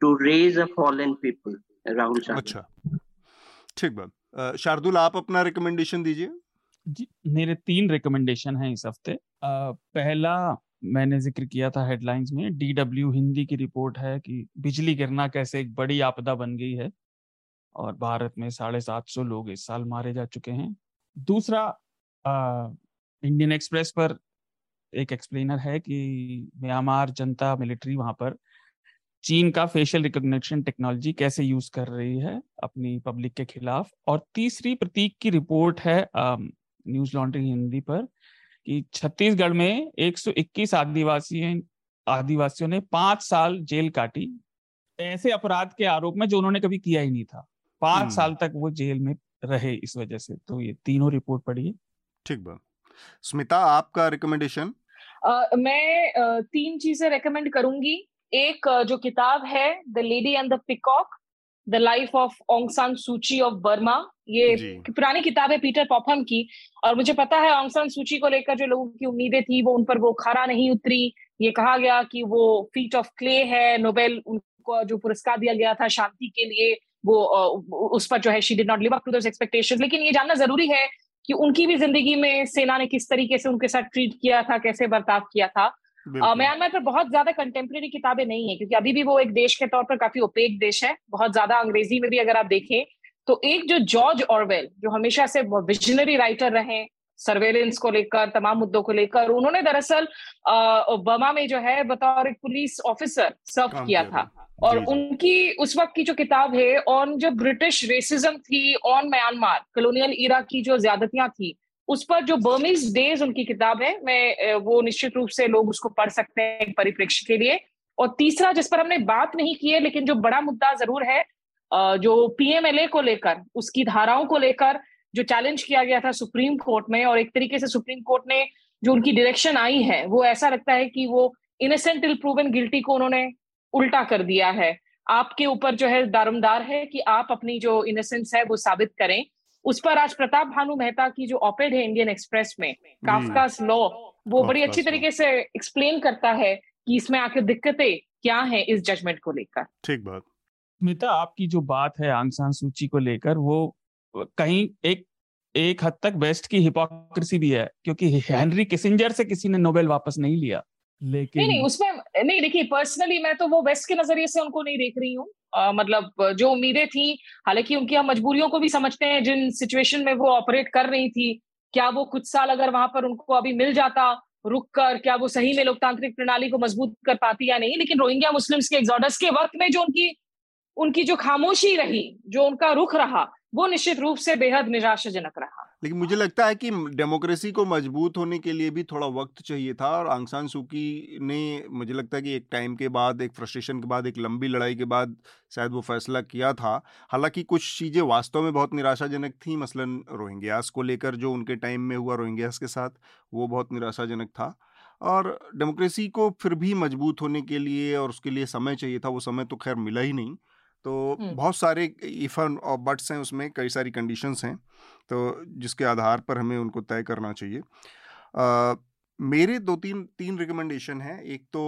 to raise a fallen people, Rahul साहब। अच्छा, ठीक बात। शार्दुल, आप अपना रिकमेंडेशन दीजिए। जी, मेरे तीन रिकमेंडेशन हैं इस हफ्ते। पहला मैंने जिक्र किया था हेडलाइंस में, डीडब्ल्यू हिंदी की रिपोर्ट है कि बिजली गिरना कैसे एक बड़ी आपदा बन गई है और भारत में साढ़े सात सौ लोग इस साल मारे जा चुके हैं। दूसरा, आ, इंडियन एक्सप्रेस पर एक एक्सप्लेनर है कि म्यांमार जनता मिलिट्री वहां पर चीन का फेशियल रिकॉग्निशन टेक्नोलॉजी कैसे यूज कर रही है अपनी पब्लिक के खिलाफ। और तीसरी प्रतीक की रिपोर्ट है आ, न्यूज़ लॉन्ड्री हिंदी पर कि छत्तीसगढ़ में एक सौ इक्कीस आदिवासी आदिवासियों ने पांच साल जेल काटी ऐसे अपराध के आरोप में जो उन्होंने कभी किया ही नहीं था। पांच साल तक वो जेल में रहे इस वजह से। तो ये तीनों रिपोर्ट पढ़िए। ठीक बात। स्मिता, आपका रिकमेंडेशन? uh, मैं uh, तीन चीजें रेकमेंड करूंगी। एक uh, जो किताब है the lady and the peacock, the life of Aung San सू की ऑफ बर्मा। ये पुरानी किताब है पीटर पॉफम की, और मुझे पता है आंग सान सू की को लेकर जो लोगों की उम्मीदें थी वो उन पर वो खरा नहीं उतरी। ये कहा गया कि वो फीट ऑफ क्ले है, नोबेल उनको जो पुरस्कार दिया गया था शांति के लिए वो उस पर जो है she did not live up to those expectations. लेकिन ये जानना जरूरी है कि उनकी भी जिंदगी में सेना ने किस तरीके से उनके साथ ट्रीट किया था, कैसे बर्ताव किया था। म्यांमार पर बहुत ज्यादा कंटेम्प्रेरी किताबें नहीं है क्योंकि अभी भी वो एक देश के तौर पर काफी ओपेक देश है, बहुत ज्यादा अंग्रेजी में भी अगर आप देखें तो। एक जो जॉर्ज ऑरवेल जो हमेशा से विजनरी राइटर रहे सर्वेलेंस को लेकर, तमाम मुद्दों को लेकर, उन्होंने दरअसल बर्मा में जो है बतौर एक पुलिस ऑफिसर सर्व किया था। और उनकी उस वक्त की जो किताब है ऑन जो ब्रिटिश रेसिज्म थी ऑन म्यांमार, कॉलोनियल ईरा की जो ज्यादतियां थी, उस पर जो बर्मीज डेज उनकी किताब है, मैं वो निश्चित रूप से लोग उसको पढ़ सकते हैं परिप्रेक्ष्य के लिए। और तीसरा जिस पर हमने बात नहीं की है लेकिन जो बड़ा मुद्दा जरूर है, जो पीएमएलए को लेकर, उसकी धाराओं को लेकर जो चैलेंज किया गया था सुप्रीम कोर्ट में, और एक तरीके से सुप्रीम कोर्ट ने जो उनकी डायरेक्शन आई है वो ऐसा लगता है कि वो इनोसेंट टिल प्रूवन गिल्टी को उन्होंने उल्टा कर दिया है। आपके ऊपर जो है दारोमदार है कि आप अपनी जो इनोसेंस है वो साबित करें। उस पर आज प्रताप भानु मेहता की जो ऑपेड है इंडियन एक्सप्रेस में, काफ्कास लॉ, वो बड़ी अच्छी तरीके से एक्सप्लेन करता है कि इसमें आखिर दिक्कतें क्या हैं इस जजमेंट को लेकर। ठीक बात। स्मिता, आपकी जो बात है आंग सान सू की को लेकर, वो कहीं एक एक हद तक वेस्ट की हिपोक्रेसी भी है, क्योंकि हेनरी किसिंजर से किसी ने नोबेल वापस नहीं लिया। लेकिन नहीं, नहीं उसमें नहीं, देखिए पर्सनली मैं तो वो वेस्ट के नजरिए से उनको नहीं देख रही हूँ। मतलब जो उम्मीदें थी, हालांकि उनकी हम मजबूरियों को भी समझते हैं जिन सिचुएशन में वो ऑपरेट कर रही थी, क्या वो कुछ साल अगर वहां पर उनको अभी मिल जाता रुक कर, क्या वो सही में लोकतांत्रिक प्रणाली को मजबूत कर पाती या नहीं। लेकिन रोहिंग्या मुस्लिम्स के एक्सोडस के वक्त में जो उनकी उनकी जो खामोशी रही, जो उनका रुख रहा, वो निश्चित रूप से बेहद निराशाजनक रहा। लेकिन मुझे लगता है कि डेमोक्रेसी को मजबूत होने के लिए भी थोड़ा वक्त चाहिए था, और आंग सान सू की ने मुझे लगता है कि एक टाइम के बाद, एक फ्रस्ट्रेशन के बाद, एक लंबी लड़ाई के बाद शायद वो फैसला किया था। हालांकि कुछ चीज़ें वास्तव में बहुत निराशाजनक थी, मसलन रोहिंग्यास को लेकर जो उनके टाइम में हुआ रोहिंग्यास के साथ, वो बहुत निराशाजनक था। और डेमोक्रेसी को फिर भी मजबूत होने के लिए और उसके लिए समय चाहिए था, वो समय तो खैर मिला ही नहीं। तो बहुत सारे इफ और बट्स हैं उसमें, कई सारी कंडीशंस हैं तो जिसके आधार पर हमें उनको तय करना चाहिए। आ, मेरे दो तीन तीन रिकमेंडेशन हैं। एक तो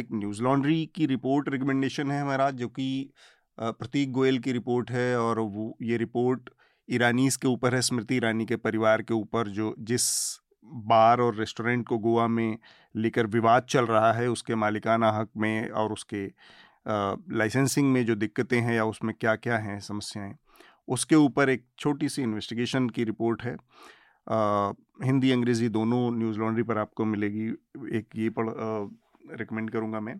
एक न्यूज़ लॉन्ड्री की रिपोर्ट रिकमेंडेशन है हमारा, जो कि प्रतीक गोयल की रिपोर्ट है, और वो ये रिपोर्ट ईरानीज़ के ऊपर है, स्मृति ईरानी के परिवार के ऊपर, जो जिस बार और रेस्टोरेंट को गोवा में लेकर विवाद चल रहा है, उसके मालिकाना हक में और उसके लाइसेंसिंग uh, में जो दिक्कतें हैं या उसमें क्या क्या हैं समस्याएं, उसके ऊपर एक छोटी सी इन्वेस्टिगेशन की रिपोर्ट है। uh, हिंदी अंग्रेज़ी दोनों न्यूज़ लॉन्ड्री पर आपको मिलेगी। एक ये पढ़ रिकमेंड uh, करूँगा मैं।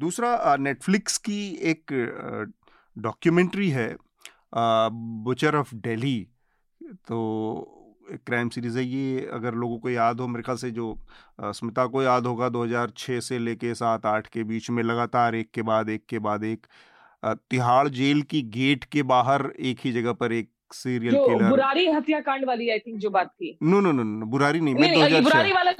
दूसरा नेटफ्लिक्स uh, की एक डॉक्यूमेंट्री uh, है बुचर ऑफ दिल्ली, तो क्राइम सीरीज़ है ये। अगर लोगों को याद हो, मेरे ख्याल से जो स्मिता को याद होगा, दो हज़ार छह से लेके सात आठ के बीच में लगातार एक के बाद एक के बाद एक तिहाड़ जेल की गेट के बाहर एक ही जगह पर एक सीरियल किलर, बुरारी हत्याकांड वाली आई थिंक जो बात थी। नो नो नो बुरारी नहीं, मैं दो हज़ार छह वाला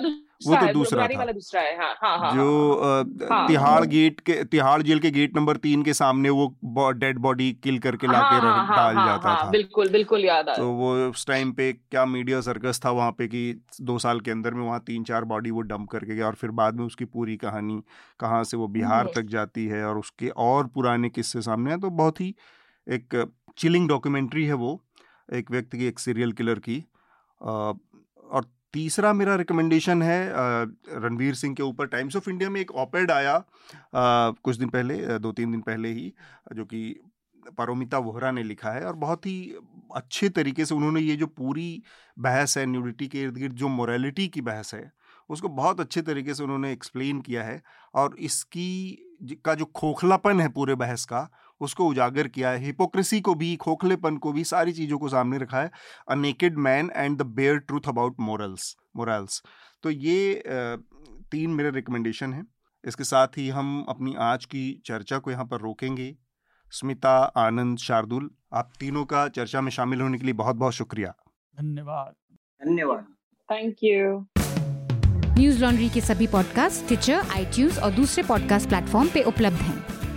वो तो दूसरा था, जो तिहाड़ गेट के तिहाड़ जेल के गेट नंबर तीन के सामने वो डेड बॉडी किल करके लाके डाल जाता था। बिल्कुल बिल्कुल याद है। तो वो उस टाइम पे क्या मीडिया सर्कस था वहाँ पे कि दो साल के अंदर में वहाँ तीन चार बॉडी वो डंप करके गया, और फिर बाद में उसकी पूरी कहानी कहाँ से वो बिहार तक जाती है और उसके और पुराने किस्से सामने है। तो बहुत ही एक चिलिंग डॉक्यूमेंट्री है वो, एक व्यक्ति की, एक सीरियल किलर की। और तीसरा मेरा रिकमेंडेशन है रणवीर सिंह के ऊपर। टाइम्स ऑफ इंडिया में एक ऑपेड आया आ, कुछ दिन पहले, दो तीन दिन पहले ही, जो कि पारोमिता वोहरा ने लिखा है, और बहुत ही अच्छे तरीके से उन्होंने ये जो पूरी बहस है न्यूडिटी के इर्द गिर्द, जो मोरालिटी की बहस है, उसको बहुत अच्छे तरीके से उन्होंने एक्सप्लेन किया है, और इसकी का जो खोखलापन है पूरे बहस का, उसको उजागर किया है। हिपोक्रेसी को भी, खोखलेपन को भी, सारी चीज़ों को सामने रखा है। A naked man and the bare truth about morals morals तो ये तीन मेरे रिकमेंडेशन हैं। इसके साथ ही हम अपनी आज की चर्चा को यहाँ पर रोकेंगे। स्मिता, आनंद, शार्दुल, आप तीनों का चर्चा में शामिल होने के लिए बहुत बहुत शुक्रिया। धन्यवाद धन्यवाद थैंक यू। न्यूज़ लॉन्ड्री के सभी पॉडकास्ट टिचर, आईट्यूज और दूसरे पॉडकास्ट प्लेटफॉर्म पे उपलब्ध हैं।